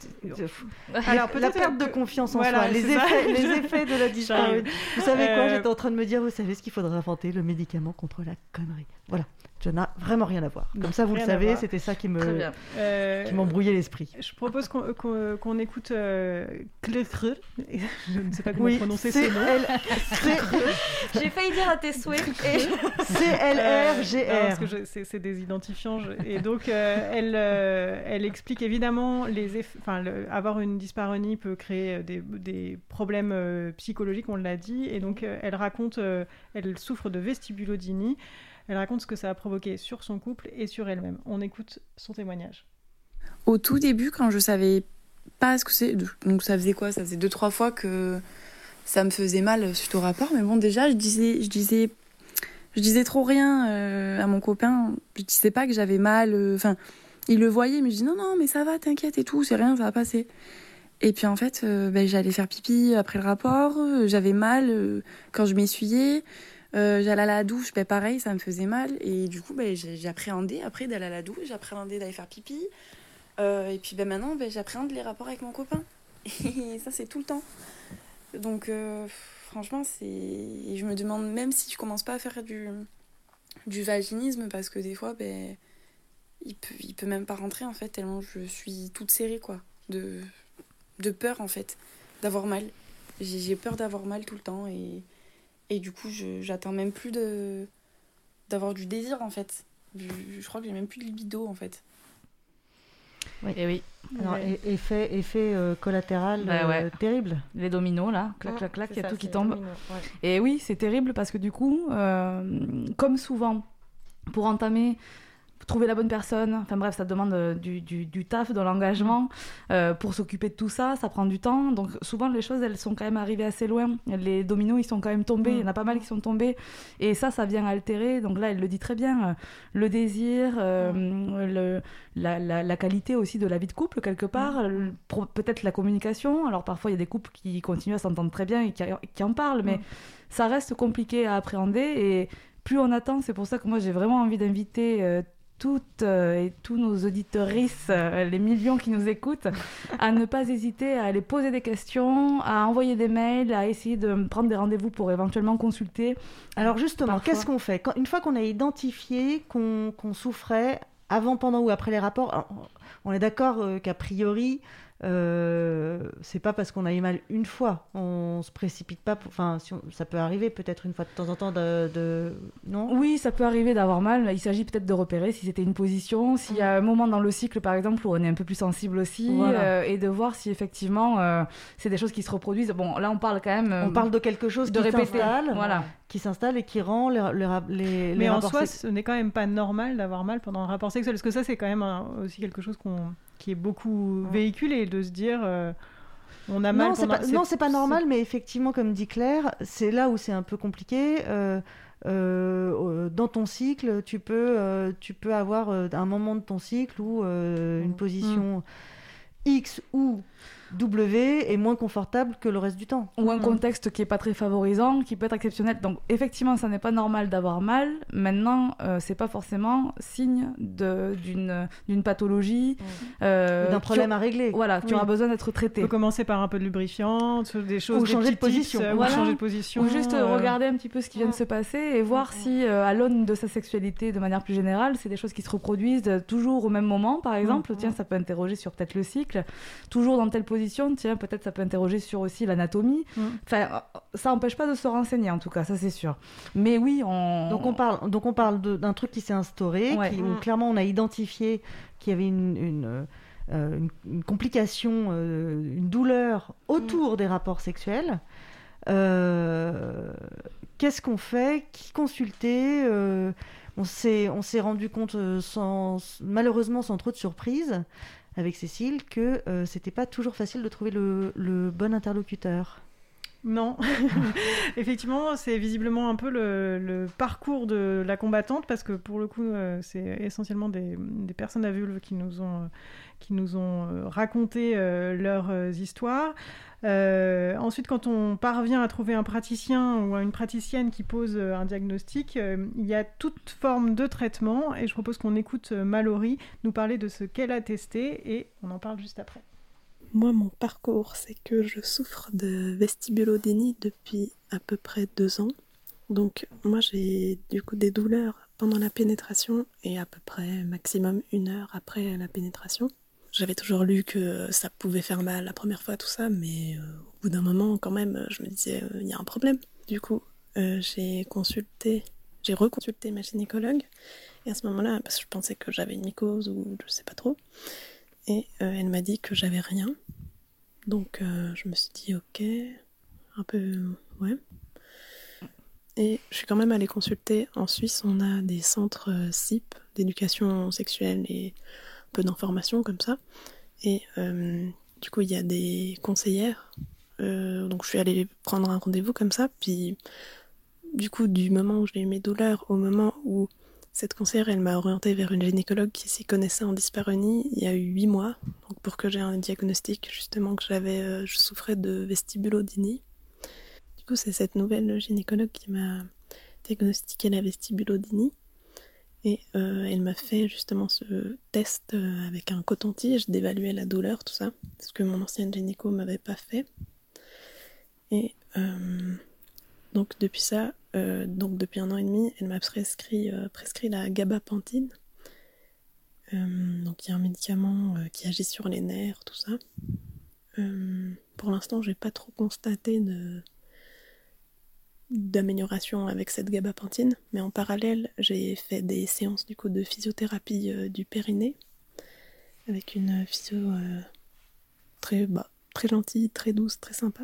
Alors, la perte de confiance en soi, les effets de la dyspareunie. Vous savez quoi, j'étais en train de me dire, vous savez ce qu'il faudrait inventer, le médicament contre la connerie. Voilà. Ça n'a vraiment rien à voir. Comme ça, vous le savez, c'était ça qui m'embrouillait l'esprit. Je propose qu'on écoute Claire. Je ne sais pas comment prononcer ce nom. J'ai failli dire à tes souhaits. C-L-R-G-R. Parce que c'est des identifiants. Et donc, elle explique évidemment avoir une dyspareunie peut créer des problèmes psychologiques, on l'a dit. Et donc, elle raconte elle souffre de vestibulodynie. Elle raconte ce que ça a provoqué sur son couple et sur elle-même. On écoute son témoignage. Au tout début, quand je savais pas ce que c'est... Donc ça faisait quoi ? Ça faisait 2-3 fois que ça me faisait mal suite au rapport. Mais bon, déjà, je disais trop rien à mon copain. Je disais pas que j'avais mal. Enfin, il le voyait, mais je dis non, mais ça va, t'inquiète et tout. C'est rien, ça va passer. Et puis en fait, j'allais faire pipi après le rapport. J'avais mal quand je m'essuyais. J'allais à la douche, pareil, ça me faisait mal. Et du coup, j'appréhendais après d'aller à la douche, j'appréhendais d'aller faire pipi. Et puis maintenant, j'appréhende les rapports avec mon copain. Et ça, c'est tout le temps. Donc franchement, et je me demande même si je commence pas à faire du vaginisme, parce que des fois, il peut même pas rentrer, en fait, tellement je suis toute serrée, quoi. De peur, en fait, d'avoir mal. J'ai peur d'avoir mal tout le temps Et du coup, j'atteins même plus d'avoir du désir, en fait. Je crois que j'ai même plus de libido, en fait. Oui. Et oui. Alors, effet collatéral terrible. Les dominos, là, clac, il y a tout qui tombe. Dominos, Et oui, c'est terrible parce que du coup, comme souvent, pour entamer... trouver la bonne personne, enfin bref, ça demande du taf, de l'engagement pour s'occuper de tout ça, ça prend du temps, donc souvent les choses, elles sont quand même arrivées assez loin, les dominos, ils sont quand même tombés, il y en a pas mal qui sont tombés, et ça vient altérer, donc là, elle le dit très bien, le désir, la qualité aussi de la vie de couple, quelque part, peut-être la communication, alors parfois, il y a des couples qui continuent à s'entendre très bien et qui en parlent, mais ça reste compliqué à appréhender, et plus on attend, c'est pour ça que moi, j'ai vraiment envie d'inviter toutes et tous nos auditrices, les millions qui nous écoutent, à ne pas hésiter à aller poser des questions, à envoyer des mails, à essayer de prendre des rendez-vous pour éventuellement consulter. Alors justement, qu'est-ce qu'on fait ? Une fois qu'on a identifié qu'on souffrait, avant, pendant ou après les rapports, on est d'accord qu'a priori, c'est pas parce qu'on a eu mal une fois, on se précipite pas pour... enfin si on... ça peut arriver peut-être une fois de temps en temps de... non ? Oui, ça peut arriver d'avoir mal, il s'agit peut-être de repérer si c'était une position, s'il y a un moment dans le cycle par exemple où on est un peu plus sensible aussi, voilà. Et de voir si effectivement c'est des choses qui se reproduisent. Bon, là on parle quand même on parle de quelque chose de répété, voilà, qui s'installe et qui rend les mais en soi ce n'est quand même pas normal d'avoir mal pendant un rapport sexuel, parce que ça c'est quand même aussi quelque chose qui est beaucoup véhiculé, de se dire on a mal non, pendant... Non, c'est pas normal, mais effectivement comme dit Claire, c'est là où c'est un peu compliqué. Dans ton cycle tu peux avoir un moment de ton cycle où une position X ou W est moins confortable que le reste du temps. Ou un contexte qui n'est pas très favorisant, qui peut être exceptionnel. Donc effectivement, ça n'est pas normal d'avoir mal. Maintenant, ce n'est pas forcément signe d'une pathologie. D'un problème à régler. Voilà, qui aura besoin d'être traité. Il faut commencer par un peu de lubrifiant, des choses... Ou changer de position. Ou changer de position. Ou juste regarder un petit peu ce qui vient de se passer et voir si, à l'aune de sa sexualité, de manière plus générale, c'est des choses qui se reproduisent toujours au même moment, par exemple. Tiens, ça peut interroger sur peut-être le cycle. Toujours dans telle position. Tiens, peut-être ça peut interroger sur aussi l'anatomie. Enfin, ça n'empêche pas de se renseigner en tout cas, ça c'est sûr. Mais oui, on parle d'un truc qui s'est instauré, où clairement on a identifié qu'il y avait une complication, une douleur autour des rapports sexuels. Qu'est-ce qu'on fait ? Qui consulter ? On s'est rendu compte, malheureusement sans trop de surprise, avec Cécile, que c'était pas toujours facile de trouver le bon interlocuteur. Non, effectivement, c'est visiblement un peu le parcours de la combattante, parce que pour le coup, c'est essentiellement des personnes à vulve qui nous ont raconté leurs histoires. Ensuite, quand on parvient à trouver un praticien ou une praticienne qui pose un diagnostic, il y a toute forme de traitement, et je propose qu'on écoute Mallory nous parler de ce qu'elle a testé, et on en parle juste après. Moi, mon parcours, c'est que je souffre de vestibulodénie depuis à peu près 2 ans. Donc moi, j'ai du coup des douleurs pendant la pénétration et à peu près maximum 1 heure après la pénétration. J'avais toujours lu que ça pouvait faire mal la première fois, tout ça, mais au bout d'un moment, quand même, je me disais, il y a un problème. Du coup, j'ai reconsulté ma gynécologue, et à ce moment-là, parce que je pensais que j'avais une mycose ou je sais pas trop, et elle m'a dit que j'avais rien. Donc je me suis dit, ok, un peu, ouais. Et je suis quand même allée consulter. En Suisse, on a des centres CIP, d'éducation sexuelle et un peu d'information comme ça. Et du coup, il y a des conseillères. Donc je suis allée prendre un rendez-vous comme ça. Puis du coup, du moment où j'ai eu mes douleurs au moment où cette conseillère, elle m'a orientée vers une gynécologue qui s'y connaissait en dyspareunie il y a eu 8 mois, donc pour que j'ai un diagnostic justement que je souffrais de vestibulodénie. Du coup, c'est cette nouvelle gynécologue qui m'a diagnostiqué la vestibulodénie, et elle m'a fait justement ce test avec un coton-tige d'évaluer la douleur, tout ça, ce que mon ancienne gynéco m'avait pas fait. Et donc depuis ça, depuis 1 an et demi, elle m'a prescrit la gabapentine. Donc il y a un médicament qui agit sur les nerfs, tout ça. Pour l'instant, j'ai pas trop constaté d'amélioration avec cette gabapentine, mais en parallèle, j'ai fait des séances du coup de physiothérapie du périnée avec une physio très gentille, très douce, très sympa.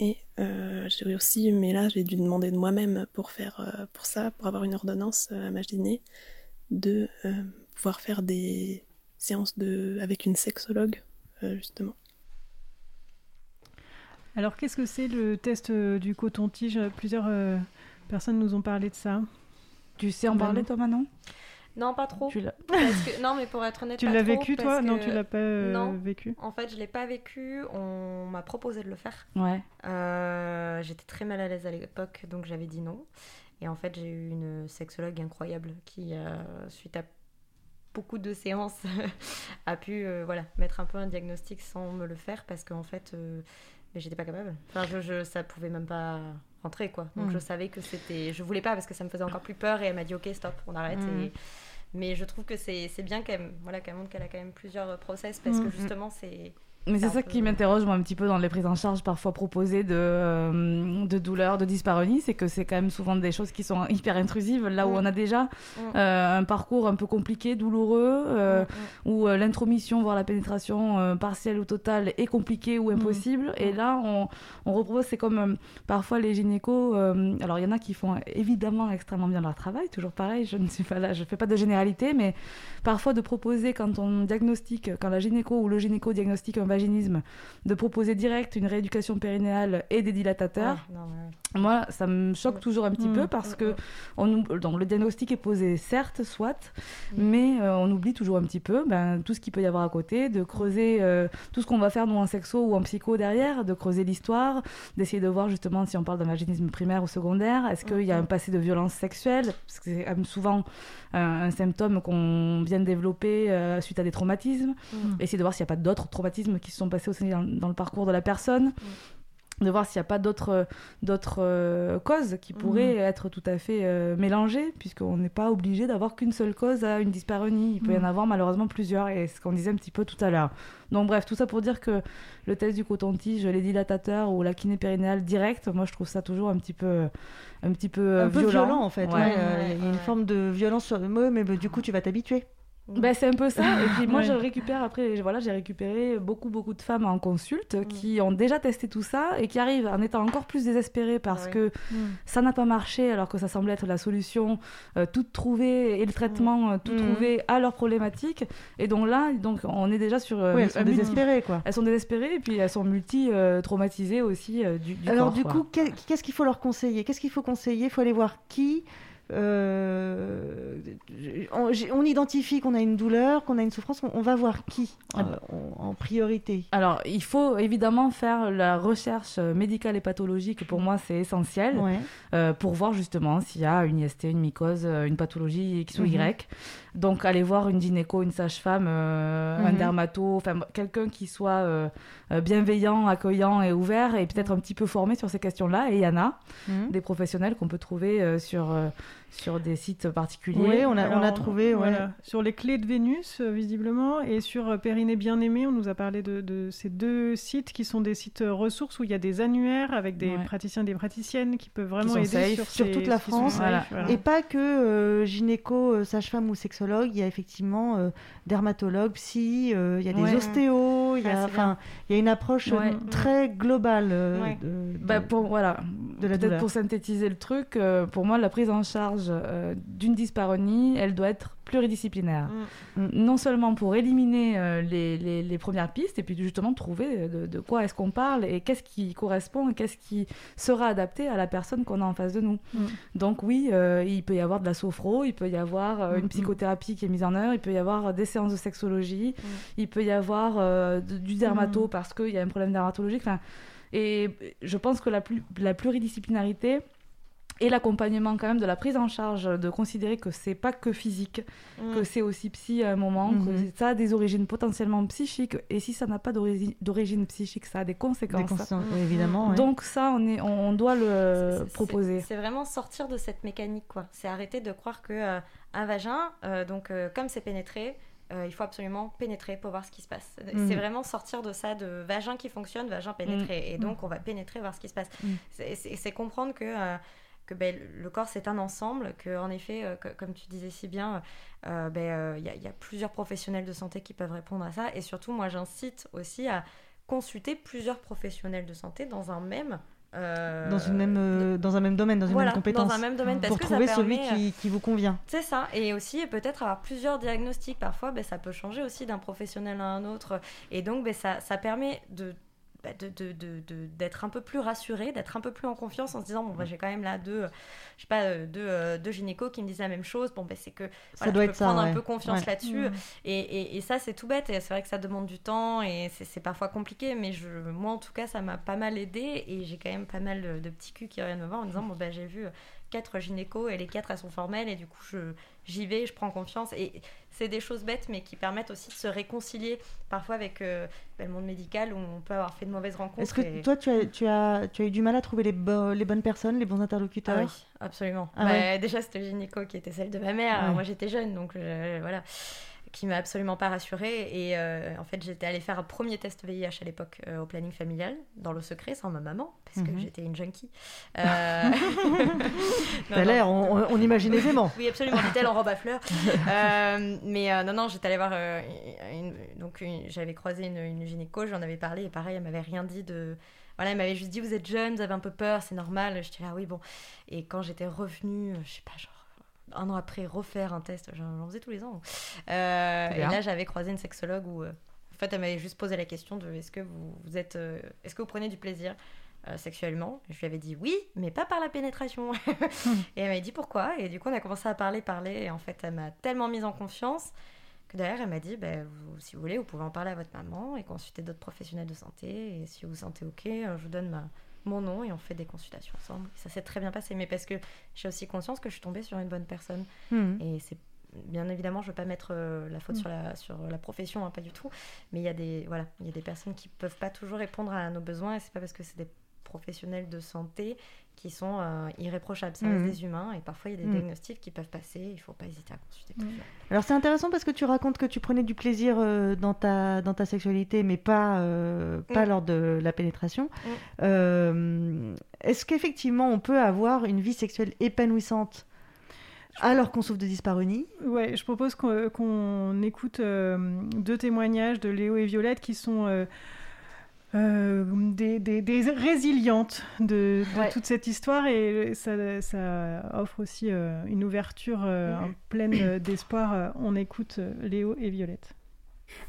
Et j'ai aussi, mais là j'ai dû demander de moi-même pour avoir une ordonnance à ma gyné, de pouvoir faire des séances avec une sexologue justement. Alors qu'est-ce que c'est le test du coton-tige ? Plusieurs personnes nous ont parlé de ça. Tu sais en parler toi, Manon ? Non, pas trop. Non, mais pour être honnête, tu l'as vécu, toi ? Non, tu l'as pas vécu. En fait, je l'ai pas vécu. On m'a proposé de le faire. Ouais. J'étais très mal à l'aise à l'époque, donc j'avais dit non. Et en fait, j'ai eu une sexologue incroyable qui, suite à beaucoup de séances, a pu mettre un peu un diagnostic sans me le faire, parce qu'en fait, j'étais pas capable. Enfin, ça pouvait même pas rentrer, quoi. Donc je savais que je voulais pas, parce que ça me faisait encore plus peur, et elle m'a dit ok, stop, on arrête. Et Mais je trouve que c'est bien quand même, voilà, qu'elle montre qu'elle a quand même plusieurs process, parce que justement c'est... Mais c'est ça peu... qui m'interroge moi un petit peu dans les prises en charge parfois proposées de douleurs, de dyspareunie, c'est que c'est quand même souvent des choses qui sont hyper intrusives, là où on a déjà un parcours un peu compliqué, douloureux, où l'intromission, voire la pénétration partielle ou totale est compliquée ou impossible. Et là, on repropose, c'est comme parfois les gynécos, alors il y en a qui font évidemment extrêmement bien leur travail, toujours pareil, je ne suis pas là, je ne fais pas de généralité, mais parfois de proposer quand on diagnostique, quand la gynéco ou le gynéco diagnostique un vaginisme, de proposer direct une rééducation périnéale et des dilatateurs. Ouais, non, mais... Moi, ça me choque toujours un petit peu parce que donc, le diagnostic est posé, certes, soit, mais on oublie toujours un petit peu tout ce qu'il peut y avoir à côté, de creuser tout ce qu'on va faire nous en sexo ou en psycho derrière, de creuser l'histoire, d'essayer de voir justement si on parle d'un vaginisme primaire ou secondaire, est-ce qu'il y a un passé de violence sexuelle, parce que c'est souvent un symptôme qu'on vient de développer suite à des traumatismes, essayer de voir s'il n'y a pas d'autres traumatismes qui se sont passés aussi dans le parcours de la personne, de voir s'il n'y a pas d'autres causes qui pourraient être tout à fait mélangées, puisqu'on n'est pas obligé d'avoir qu'une seule cause à une dyspareunie. Il peut y en avoir malheureusement plusieurs, et c'est ce qu'on disait un petit peu tout à l'heure. Donc bref, tout ça pour dire que le test du coton-tige, les dilatateurs ou la kiné périnéale directe, moi je trouve ça toujours un petit peu violent en fait. Il y a une forme de violence sur le mot, mais du coup tu vas t'habituer. C'est un peu ça, et puis moi je récupère après, voilà, j'ai récupéré beaucoup de femmes en consulte qui ont déjà testé tout ça et qui arrivent en étant encore plus désespérées parce que ça n'a pas marché alors que ça semblait être la solution toute trouvée, et le traitement tout trouvé à leur problématique, et donc là on est déjà sur... elles sont désespérées quoi. Elles sont désespérées, et puis elles sont multi-traumatisées aussi du alors corps, du coup quoi. Qu'est-ce qu'il faut leur conseiller ? Qu'est-ce qu'il faut conseiller ? Il faut aller voir qui ? On identifie qu'on a une douleur, qu'on a une souffrance, on va voir qui en priorité. Alors il faut évidemment faire la recherche médicale et pathologique, pour moi c'est essentiel, pour voir justement s'il y a une IST, une mycose, une pathologie X ou Y. Donc aller voir une gynéco, une sage-femme, un dermato, quelqu'un qui soit bienveillant, accueillant et ouvert, et peut-être un petit peu formé sur ces questions-là. Et il y en a des professionnels qu'on peut trouver sur des sites particuliers. Oui, on a trouvé sur les clés de Vénus, visiblement, et sur Périnée Bien-Aimée, on nous a parlé de ces deux sites qui sont des sites ressources où il y a des annuaires avec des praticiens et des praticiennes qui peuvent vraiment aider safe, sur toute la France. Et pas que gynéco, sage-femme ou sexologue, il y a effectivement dermatologue, psy, il y a des ostéos, il y a une approche très globale de la douleur. Pour synthétiser le truc, pour moi, la prise en charge d'une dyspareunie, elle doit être pluridisciplinaire. Non seulement pour éliminer les premières pistes, et puis justement trouver de quoi est-ce qu'on parle et qu'est-ce qui correspond et qu'est-ce qui sera adapté à la personne qu'on a en face de nous. Donc oui, il peut y avoir de la sophro, il peut y avoir une psychothérapie qui est mise en œuvre, il peut y avoir des séances de sexologie, il peut y avoir du dermato parce qu'il y a un problème dermatologique. Et je pense que la pluridisciplinarité et l'accompagnement quand même de la prise en charge, de considérer que c'est pas que physique, que c'est aussi psy à un moment, que ça a des origines potentiellement psychiques, et si ça n'a pas d'origine psychique, ça a des conséquences. Évidemment. Donc ça, on doit le proposer. C'est vraiment sortir de cette mécanique, quoi. C'est arrêter de croire que un vagin, comme c'est pénétré, il faut absolument pénétrer pour voir ce qui se passe. C'est vraiment sortir de ça, de vagin qui fonctionne, vagin pénétré, et donc on va pénétrer, voir ce qui se passe. C'est comprendre que le corps c'est un ensemble, qu'en effet, comme tu disais si bien, y a plusieurs professionnels de santé qui peuvent répondre à ça, et surtout moi j'incite aussi à consulter plusieurs professionnels de santé dans un même dans un même domaine, dans une même compétence, dans un même domaine, pour trouver celui qui vous convient. C'est ça, et aussi peut-être avoir plusieurs diagnostics. Parfois, ça peut changer aussi d'un professionnel à un autre, et donc ça permet d'être un peu plus rassuré, d'être un peu plus en confiance, en se disant j'ai quand même là deux gynécos qui me disent la même chose, c'est que ça doit être ça, prendre un peu confiance là-dessus. Et ça c'est tout bête, et c'est vrai que ça demande du temps et c'est parfois compliqué, mais moi en tout cas ça m'a pas mal aidée, et j'ai quand même pas mal de petits culs qui reviennent me voir en me disant j'ai vu 4 gynéco et les 4 elles sont formelles et du coup j'y vais, je prends confiance. Et c'est des choses bêtes mais qui permettent aussi de se réconcilier parfois avec le monde médical où on peut avoir fait de mauvaises rencontres. Est-ce que toi tu as eu du mal à trouver les bonnes personnes, les bons interlocuteurs? Ah oui, absolument. Ah ouais. Déjà cette gynéco qui était celle de ma mère, ouais. Moi j'étais jeune donc voilà, qui m'a absolument pas rassurée et en fait j'étais allée faire un premier test VIH à l'époque au planning familial, dans le secret, sans ma maman, parce que j'étais une junkie. T'as l'air, on imagine aisément. Oui absolument, j'étais en robe à fleurs. mais j'étais allée voir, j'avais croisé une gynéco, j'en avais parlé et pareil, elle m'avait rien dit de... Voilà, elle m'avait juste dit vous êtes jeune, vous avez un peu peur, c'est normal, j'étais là oui bon. Et quand j'étais revenue, je sais pas genre, un an après, refaire un test, j'en faisais tous les ans. Et là, j'avais croisé une sexologue où, en fait, elle m'avait juste posé la question de est-ce que vous prenez du plaisir sexuellement ? Je lui avais dit oui, mais pas par la pénétration. Et elle m'avait dit pourquoi ? Et du coup, on a commencé à parler. Et en fait, elle m'a tellement mise en confiance que derrière, elle m'a dit si vous voulez, vous pouvez en parler à votre maman et consulter d'autres professionnels de santé. Et si vous vous sentez OK, je vous donne mon nom et on fait des consultations ensemble. Ça s'est très bien passé, mais parce que j'ai aussi conscience que je suis tombée sur une bonne personne. Et c'est bien évidemment, je veux pas mettre la faute sur la profession, hein, pas du tout. Mais il y a des personnes qui peuvent pas toujours répondre à nos besoins et c'est pas parce que c'est des professionnels de santé qui sont irréprochables, ça reste des humains et parfois il y a des diagnostics qui peuvent passer, il faut pas hésiter à consulter. Alors c'est intéressant parce que tu racontes que tu prenais du plaisir dans ta sexualité mais pas lors de la pénétration. Est-ce qu'effectivement on peut avoir une vie sexuelle épanouissante alors qu'on souffre de dyspareunie? Ouais, je propose qu'on écoute deux témoignages de Léo et Violette qui sont des résilientes de toute cette histoire et ça offre aussi une ouverture pleine d'espoir. On écoute Léo et Violette.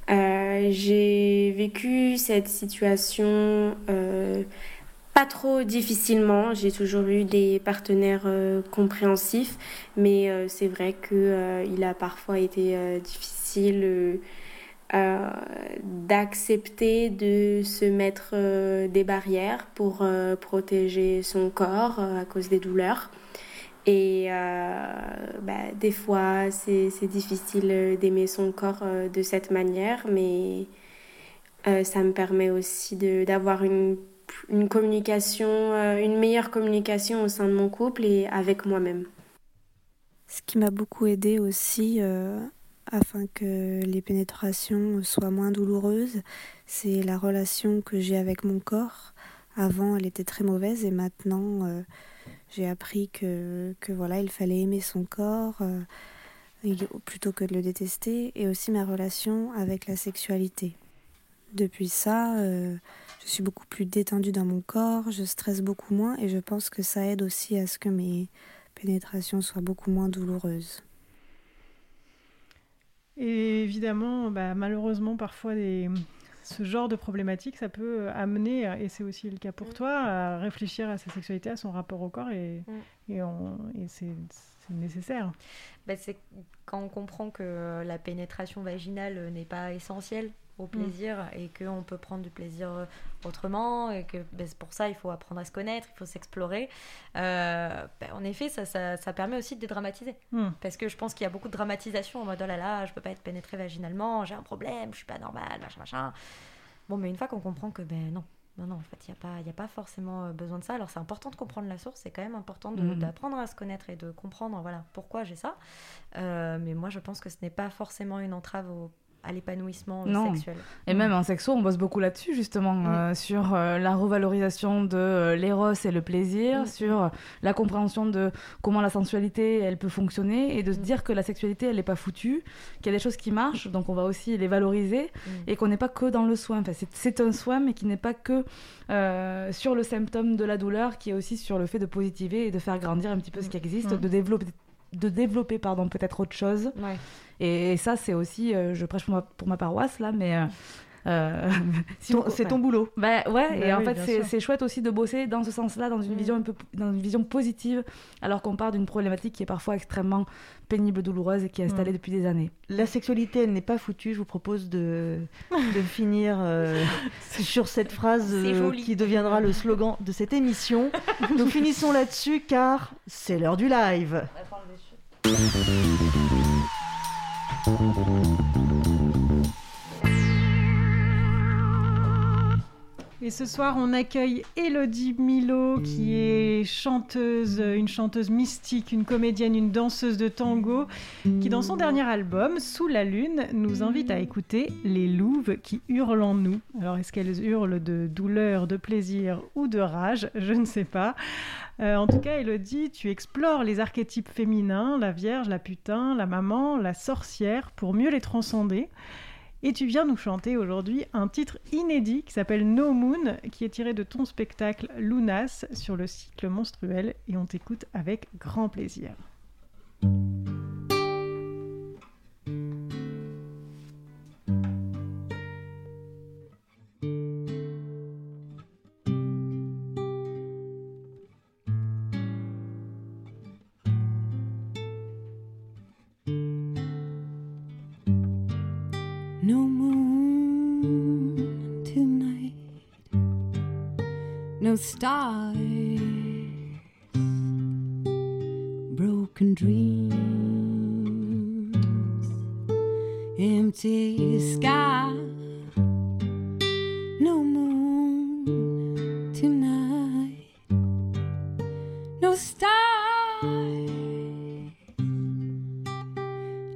J'ai vécu cette situation pas trop difficilement. J'ai toujours eu des partenaires compréhensifs, mais c'est vrai qu'il a parfois été difficile d'accepter de se mettre des barrières pour protéger son corps à cause des douleurs et des fois c'est difficile d'aimer son corps de cette manière mais ça me permet aussi d'avoir une communication, une meilleure communication au sein de mon couple et avec moi-même. Ce qui m'a beaucoup aidée aussi afin que les pénétrations soient moins douloureuses, c'est la relation que j'ai avec mon corps. Avant, elle était très mauvaise et maintenant, j'ai appris que il fallait aimer son corps plutôt que de le détester, et aussi ma relation avec la sexualité. Depuis ça, je suis beaucoup plus détendue dans mon corps, je stresse beaucoup moins et je pense que ça aide aussi à ce que mes pénétrations soient beaucoup moins douloureuses. Et évidemment, malheureusement, parfois, ce genre de problématique, ça peut amener, et c'est aussi le cas pour toi, à réfléchir à sa sexualité, à son rapport au corps, et c'est nécessaire. C'est quand on comprend que la pénétration vaginale n'est pas essentielle au plaisir et qu'on peut prendre du plaisir autrement et que pour ça il faut apprendre à se connaître, il faut s'explorer. En effet ça permet aussi de dédramatiser parce que je pense qu'il y a beaucoup de dramatisation en mode oh là là je peux pas être pénétrée vaginalement, j'ai un problème, je suis pas normale, machin. Bon mais une fois qu'on comprend que non, en fait, il n'y a pas forcément besoin de ça. Alors, c'est important de comprendre la source, c'est quand même important d'apprendre à se connaître et de comprendre pourquoi j'ai ça. Mais moi, je pense que ce n'est pas forcément une entrave à l'épanouissement sexuel. Et même en sexo, on bosse beaucoup là-dessus, justement, sur la revalorisation de l'éros et le plaisir, sur la compréhension de comment la sensualité, elle peut fonctionner, et de se dire que la sexualité, elle n'est pas foutue, qu'il y a des choses qui marchent, donc on va aussi les valoriser, et qu'on n'est pas que dans le soin. Enfin, c'est un soin, mais qui n'est pas que sur le symptôme de la douleur, qui est aussi sur le fait de positiver et de faire grandir un petit peu ce qui existe, de développer peut-être autre chose. Et ça c'est aussi je prêche pour ma paroisse là mais C'est ton boulot. Bah ouais, bah et oui, en fait c'est chouette aussi de bosser dans ce sens-là, dans une vision un peu, dans une vision positive, alors qu'on part d'une problématique qui est parfois extrêmement pénible, douloureuse et qui est installée depuis des années. La sexualité, elle n'est pas foutue. Je vous propose de finir sur cette phrase qui deviendra le slogan de cette émission. Nous finissons là-dessus car c'est l'heure du live. Et ce soir, on accueille Elodie Milot, qui est chanteuse, une chanteuse mystique, une comédienne, une danseuse de tango, qui dans son dernier album, Sous la Lune, nous invite à écouter les louves qui hurlent en nous. Alors, est-ce qu'elles hurlent de douleur, de plaisir ou de rage ? Je ne sais pas. En tout cas, Elodie, tu explores les archétypes féminins, la vierge, la putain, la maman, la sorcière, pour mieux les transcender. Et tu viens nous chanter aujourd'hui un titre inédit qui s'appelle No Moon, qui est tiré de ton spectacle Lunas sur le cycle menstruel. Et on t'écoute avec grand plaisir. No moon tonight, no stars, broken dreams, empty sky. No moon tonight, no stars,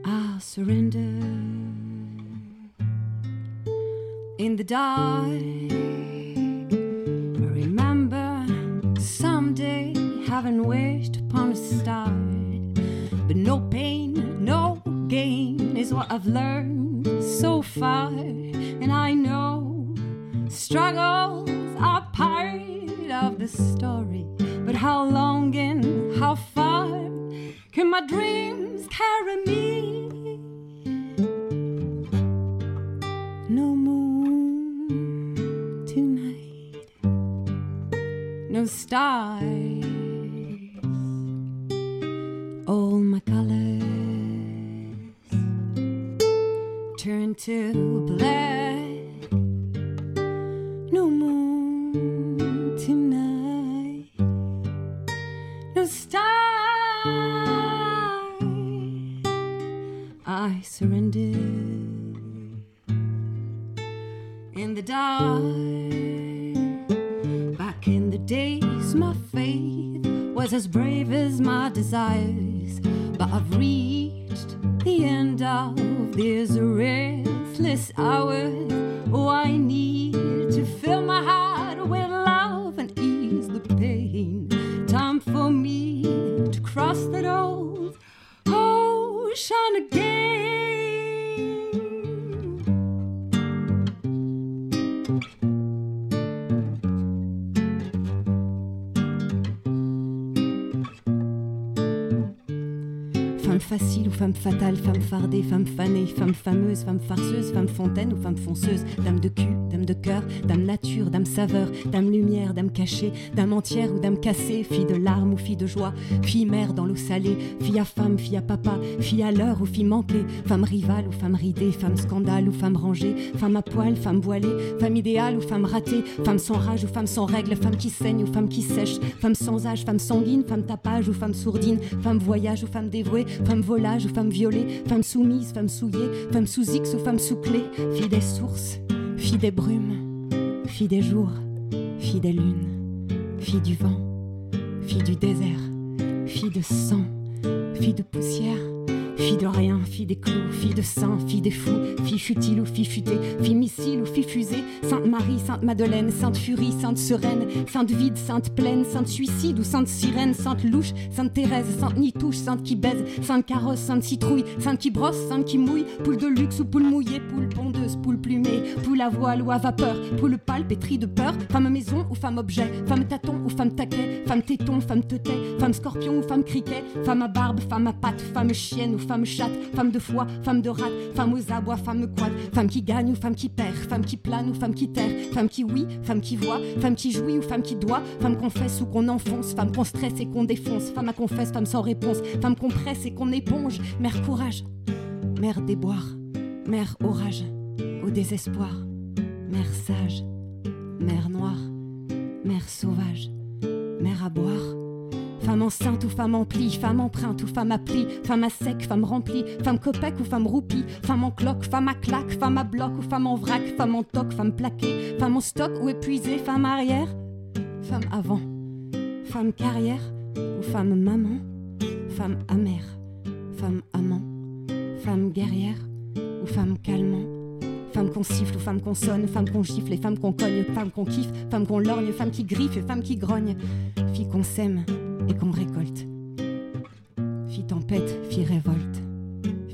I'll surrender. In the dark, remember someday having wished upon a star. But no pain, no gain is what I've learned so far. And I know struggles are part of the story. But how long and how far can my dreams carry me? No stars, all my colors turn to black. No moon tonight, no stars, I surrender in the dark. Back in the days, my faith was as brave as my desires. But I've reached the end of these restless hours. Oh, I need to fill my heart with love and ease the pain. Time for me to cross that old ocean again. Facile ou femme fatale, femme fardée, femme fanée, femme fameuse, femme farceuse, femme fontaine ou femme fonceuse, dame de cul, dame de cœur, dame nature, dame saveur, dame lumière, dame cachée, dame entière ou dame cassée, fille de larmes ou fille de joie, fille mère dans l'eau salée, fille à femme, fille à papa, fille à l'heure ou fille manquée, femme rivale ou femme ridée, femme scandale ou femme rangée, femme à poil, femme voilée, femme idéale ou femme ratée, femme sans rage ou femme sans règle, femme qui saigne ou femme qui sèche, femme sans âge, femme sanguine, femme tapage ou femme sourdine, femme voyage ou femme dévouée, femme volage ou femme violée, femme soumise, femme souillée, femme sous X ou femme sous clé, fille des sources, fille des brumes, fille des jours, fille des lunes, fille du vent, fille du désert, fille de sang, fille de poussière, fille de rien, fille des clous, fille de saint, fille des fous, fille futile ou fille futée, fille missile ou fille fusée, Sainte Marie, Sainte Madeleine, Sainte Furie, Sainte Sereine, Sainte Vide, Sainte Plaine, Sainte Suicide ou Sainte Sirène, Sainte Louche, Sainte Thérèse, Sainte Nitouche, Sainte qui baise, Sainte Carrosse, Sainte Citrouille, Sainte qui brosse, Sainte qui mouille, poule de luxe ou poule mouillée, poule pondeuse, poule plumée, poule à voile ou à vapeur, poule pâle pétrie de peur, femme maison ou femme objet, femme tâton ou femme taquet, femme téton, femme teuté, femme scorpion ou femme criquet, femme à barbe, femme à pattes, femme chienne ou femme chatte, femme de foie, femme de rate, femme aux abois, femme quad, femme qui gagne ou femme qui perd, femme qui plane ou femme qui terre, femme qui oui, femme qui voit, femme qui jouit ou femme qui doit, femme qu'on fesse ou qu'on enfonce, femme qu'on stresse et qu'on défonce, femme à confesse, femme sans réponse, femme qu'on presse et qu'on éponge, mère courage, mère déboire, mère orage, au désespoir, mère sage, mère noire, mère sauvage, mère à boire. Femme enceinte ou femme emplie, femme empreinte ou femme à pli, femme à sec, femme remplie, femme copec ou femme roupie, femme en cloque, femme à claque, femme à bloc ou femme en vrac, femme en toc, femme plaquée, femme en stock ou épuisée, femme arrière, femme avant, femme carrière ou femme maman, femme amère, femme amant, femme guerrière ou femme calmant. Femme qu'on siffle ou femme qu'on sonne, femme qu'on gifle et femme qu'on cogne, femme qu'on kiffe, femme qu'on lorgne, femme qui griffe et femme qui grogne. Fille qu'on sème et qu'on récolte. Fille tempête, fille révolte.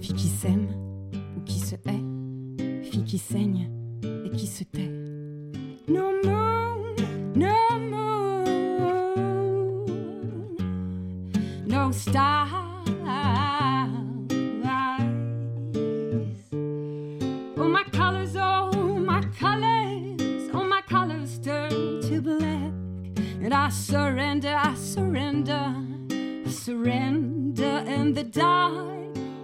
Fille qui s'aime ou qui se hait. Fille qui saigne et qui se tait. No moon, no moon, no star. I surrender, I surrender in the dark.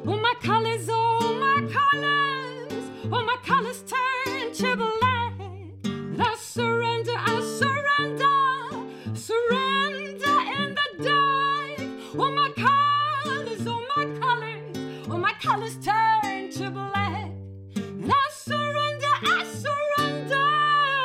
Oh my colors, oh my colors, oh my colors turn to black. I surrender, I surrender, surrender in the dark. Oh my colors, oh my colors, oh my colors turn to black. I surrender, I surrender, I surrender.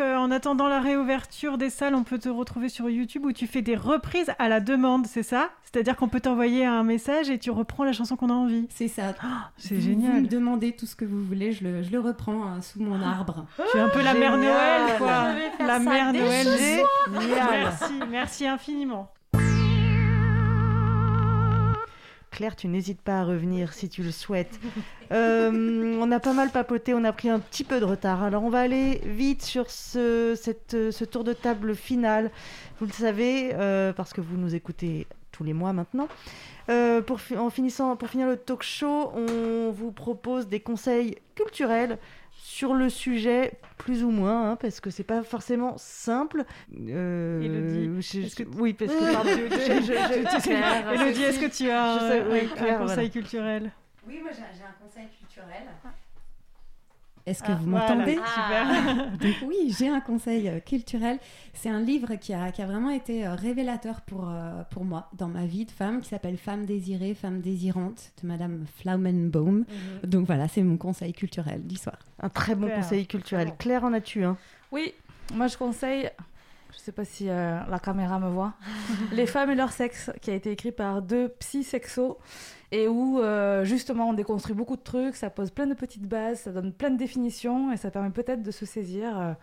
En attendant la réouverture des salles, on peut te retrouver sur YouTube où tu fais des reprises à la demande, c'est ça ? C'est-à-dire qu'on peut t'envoyer un message et tu reprends la chanson qu'on a envie. C'est ça. Oh, c'est vous, génial. Vous me demandez tout ce que vous voulez, je le reprends sous mon arbre. Je suis un peu la mère Noël, quoi. La mère Noël. Merci infiniment. Claire, tu n'hésites pas à revenir si tu le souhaites. On a pas mal papoté, on a pris un petit peu de retard. Alors, on va aller vite sur ce tour de table final. Vous le savez, parce que vous nous écoutez tous les mois maintenant. Pour finir le talk show, on vous propose des conseils culturels sur le sujet, plus ou moins, parce que c'est pas forcément simple. Elodie, oui, parce que pardon, Elodie, est-ce que tu as un conseil culturel ? Oui, moi j'ai un conseil culturel. Est-ce que vous m'entendez ? Super. Donc, oui, j'ai un conseil culturel. C'est un livre qui a vraiment été révélateur pour moi, dans ma vie de femme, qui s'appelle « Femme désirée, femme désirante » de Madame Flaumenbaum. Mm-hmm. Donc voilà, c'est mon conseil culturel du soir. Un très bon conseil culturel. Claire, en as-tu un ? Oui, moi je conseille, je ne sais pas si la caméra me voit, « Les femmes et leur sexe » qui a été écrit par deux psy-sexos. Et où, justement, on déconstruit beaucoup de trucs, ça pose plein de petites bases, ça donne plein de définitions, et ça permet peut-être de se saisir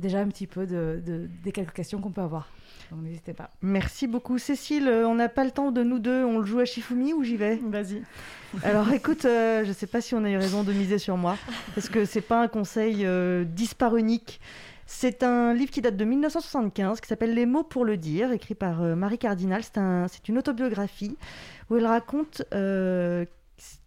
déjà un petit peu des quelques questions qu'on peut avoir. Donc, n'hésitez pas. Merci beaucoup. Cécile, on n'a pas le temps de nous deux, on le joue à Shifumi ou j'y vais ? Vas-y. Alors, écoute, je ne sais pas si on a eu raison de miser sur moi, parce que ce n'est pas un conseil dispar unique. C'est un livre qui date de 1975, qui s'appelle « Les mots pour le dire », écrit par Marie Cardinal. C'est une autobiographie où elle raconte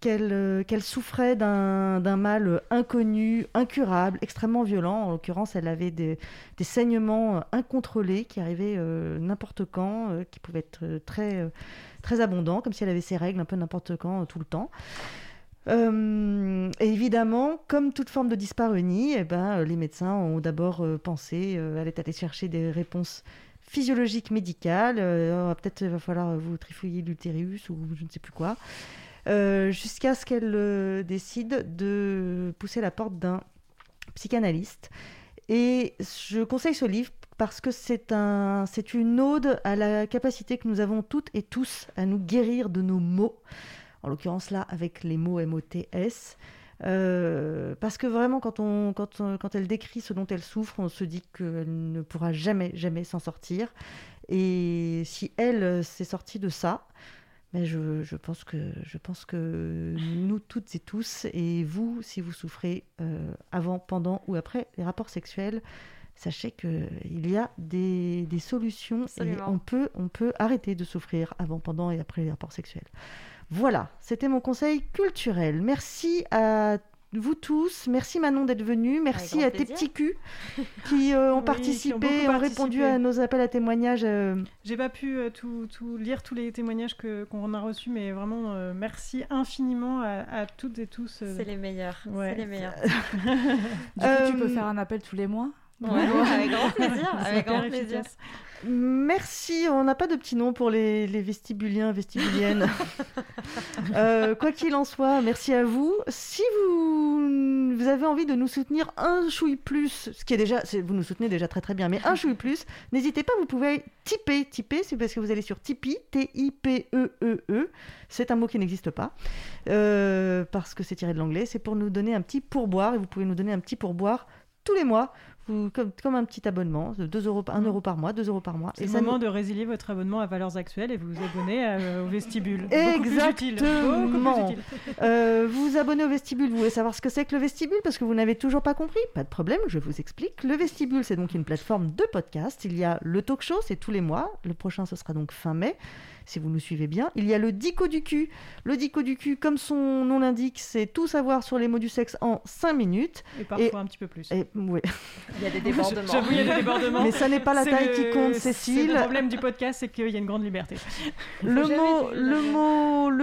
qu'elle souffrait d'un mal inconnu, incurable, extrêmement violent. En l'occurrence, elle avait des saignements incontrôlés qui arrivaient n'importe quand, qui pouvaient être très, très abondants, comme si elle avait ses règles un peu n'importe quand, tout le temps. Et évidemment, comme toute forme de dyspareunie, les médecins ont d'abord pensé aller chercher des réponses physiologiques médicales. Peut-être va falloir vous trifouiller l'utérus ou je ne sais plus quoi. Jusqu'à ce qu'elle décide de pousser la porte d'un psychanalyste. Et je conseille ce livre parce que c'est une ode à la capacité que nous avons toutes et tous à nous guérir de nos maux. En l'occurrence là, avec les mots M-O-T-S, parce que vraiment, quand elle décrit ce dont elle souffre, on se dit qu'elle ne pourra jamais, jamais s'en sortir, Et si elle s'est sortie de ça, ben je pense que nous toutes et tous, et vous, si vous souffrez avant, pendant ou après les rapports sexuels, sachez qu'il y a des solutions. Absolument. Et on peut arrêter de souffrir avant, pendant et après les rapports sexuels. Voilà, c'était mon conseil culturel. Merci à vous tous, merci Manon d'être venue, merci à tes petits culs qui ont participé, ont répondu à nos appels à témoignages. J'ai pas pu tout lire, tous les témoignages qu'on a reçus, mais vraiment merci infiniment à toutes et tous. C'est les meilleurs, ouais. C'est les meilleurs. Du coup, tu peux faire un appel tous les mois. Ouais, avec grand plaisir, avec grand plaisir. Merci, on n'a pas de petit nom pour les vestibuliens, vestibuliennes. Quoi qu'il en soit, merci à vous. Si vous avez envie de nous soutenir un chouille plus, ce qui est déjà, vous nous soutenez déjà très très bien, mais un chouille plus, n'hésitez pas, vous pouvez tiper, c'est parce que vous allez sur Tipeee, T-I-P-E-E-E, c'est un mot qui n'existe pas, parce que c'est tiré de l'anglais, c'est pour nous donner un petit pourboire, et vous pouvez nous donner un petit pourboire tous les mois. Comme un petit abonnement de 2€, 1€ par mois, 2€ par mois. C'est le moment de résilier votre abonnement à Valeurs Actuelles et vous vous abonnez au Vestibule. Exactement. Beaucoup plus utile. Vous vous abonnez au Vestibule, vous voulez savoir ce que c'est que le Vestibule parce que vous n'avez toujours pas compris. Pas de problème, je vous explique. Le Vestibule, c'est donc une plateforme de podcast. Il y a le talk show, c'est tous les mois. Le prochain, ce sera donc fin mai, si vous nous suivez bien. Il y a le Dico du cul. Le Dico du cul, comme son nom l'indique, c'est tout savoir sur les mots du sexe en 5 minutes. Et parfois un petit peu plus. Oui. Il y a des débordements. J'avoue, il y a des débordements. Mais ça n'est pas la taille qui compte, Cécile. Le problème du podcast, c'est qu'il y a une grande liberté. Le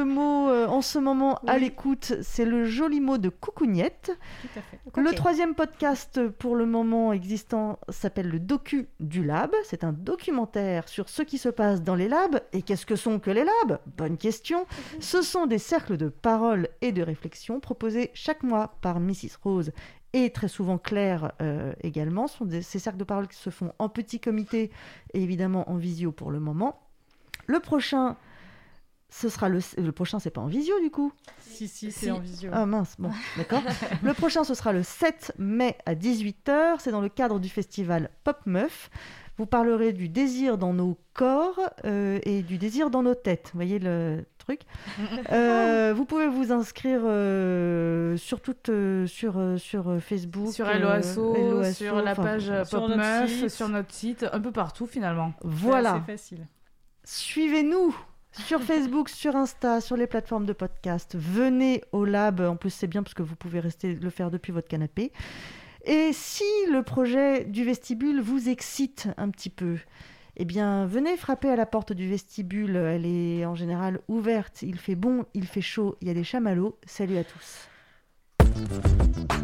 mot, en ce moment, oui. À l'écoute, c'est le joli mot de coucougnette. Tout à fait. Okay. Le troisième podcast, pour le moment existant, s'appelle le Docu du Lab. C'est un documentaire sur ce qui se passe dans les labs. Et qu'est-ce que sont que les labs ? Bonne question. Ce sont des cercles de parole et de réflexion proposés chaque mois par Mrs. Rose et très souvent Claire également. Ces cercles de parole qui se font en petit comité et évidemment en visio pour le moment. Le prochain, ce sera le prochain, c'est pas en visio du coup ? Si, c'est en visio. Ah mince, bon, d'accord. Le prochain, ce sera le 7 mai à 18h. C'est dans le cadre du festival Pop Meuf. Vous parlerez du désir dans nos corps et du désir dans nos têtes. Vous voyez le truc. Vous pouvez vous inscrire sur Facebook. Sur HelloAsso, sur la page Pop Meuf, sur notre site, un peu partout finalement. Voilà. C'est facile. Suivez-nous sur Facebook, sur Insta, sur les plateformes de podcast. Venez au lab. En plus, c'est bien parce que vous pouvez le faire depuis votre canapé. Et si le projet du vestibule vous excite un petit peu, eh bien, venez frapper à la porte du vestibule. Elle est en général ouverte. Il fait bon, il fait chaud, il y a des chamallows. Salut à tous.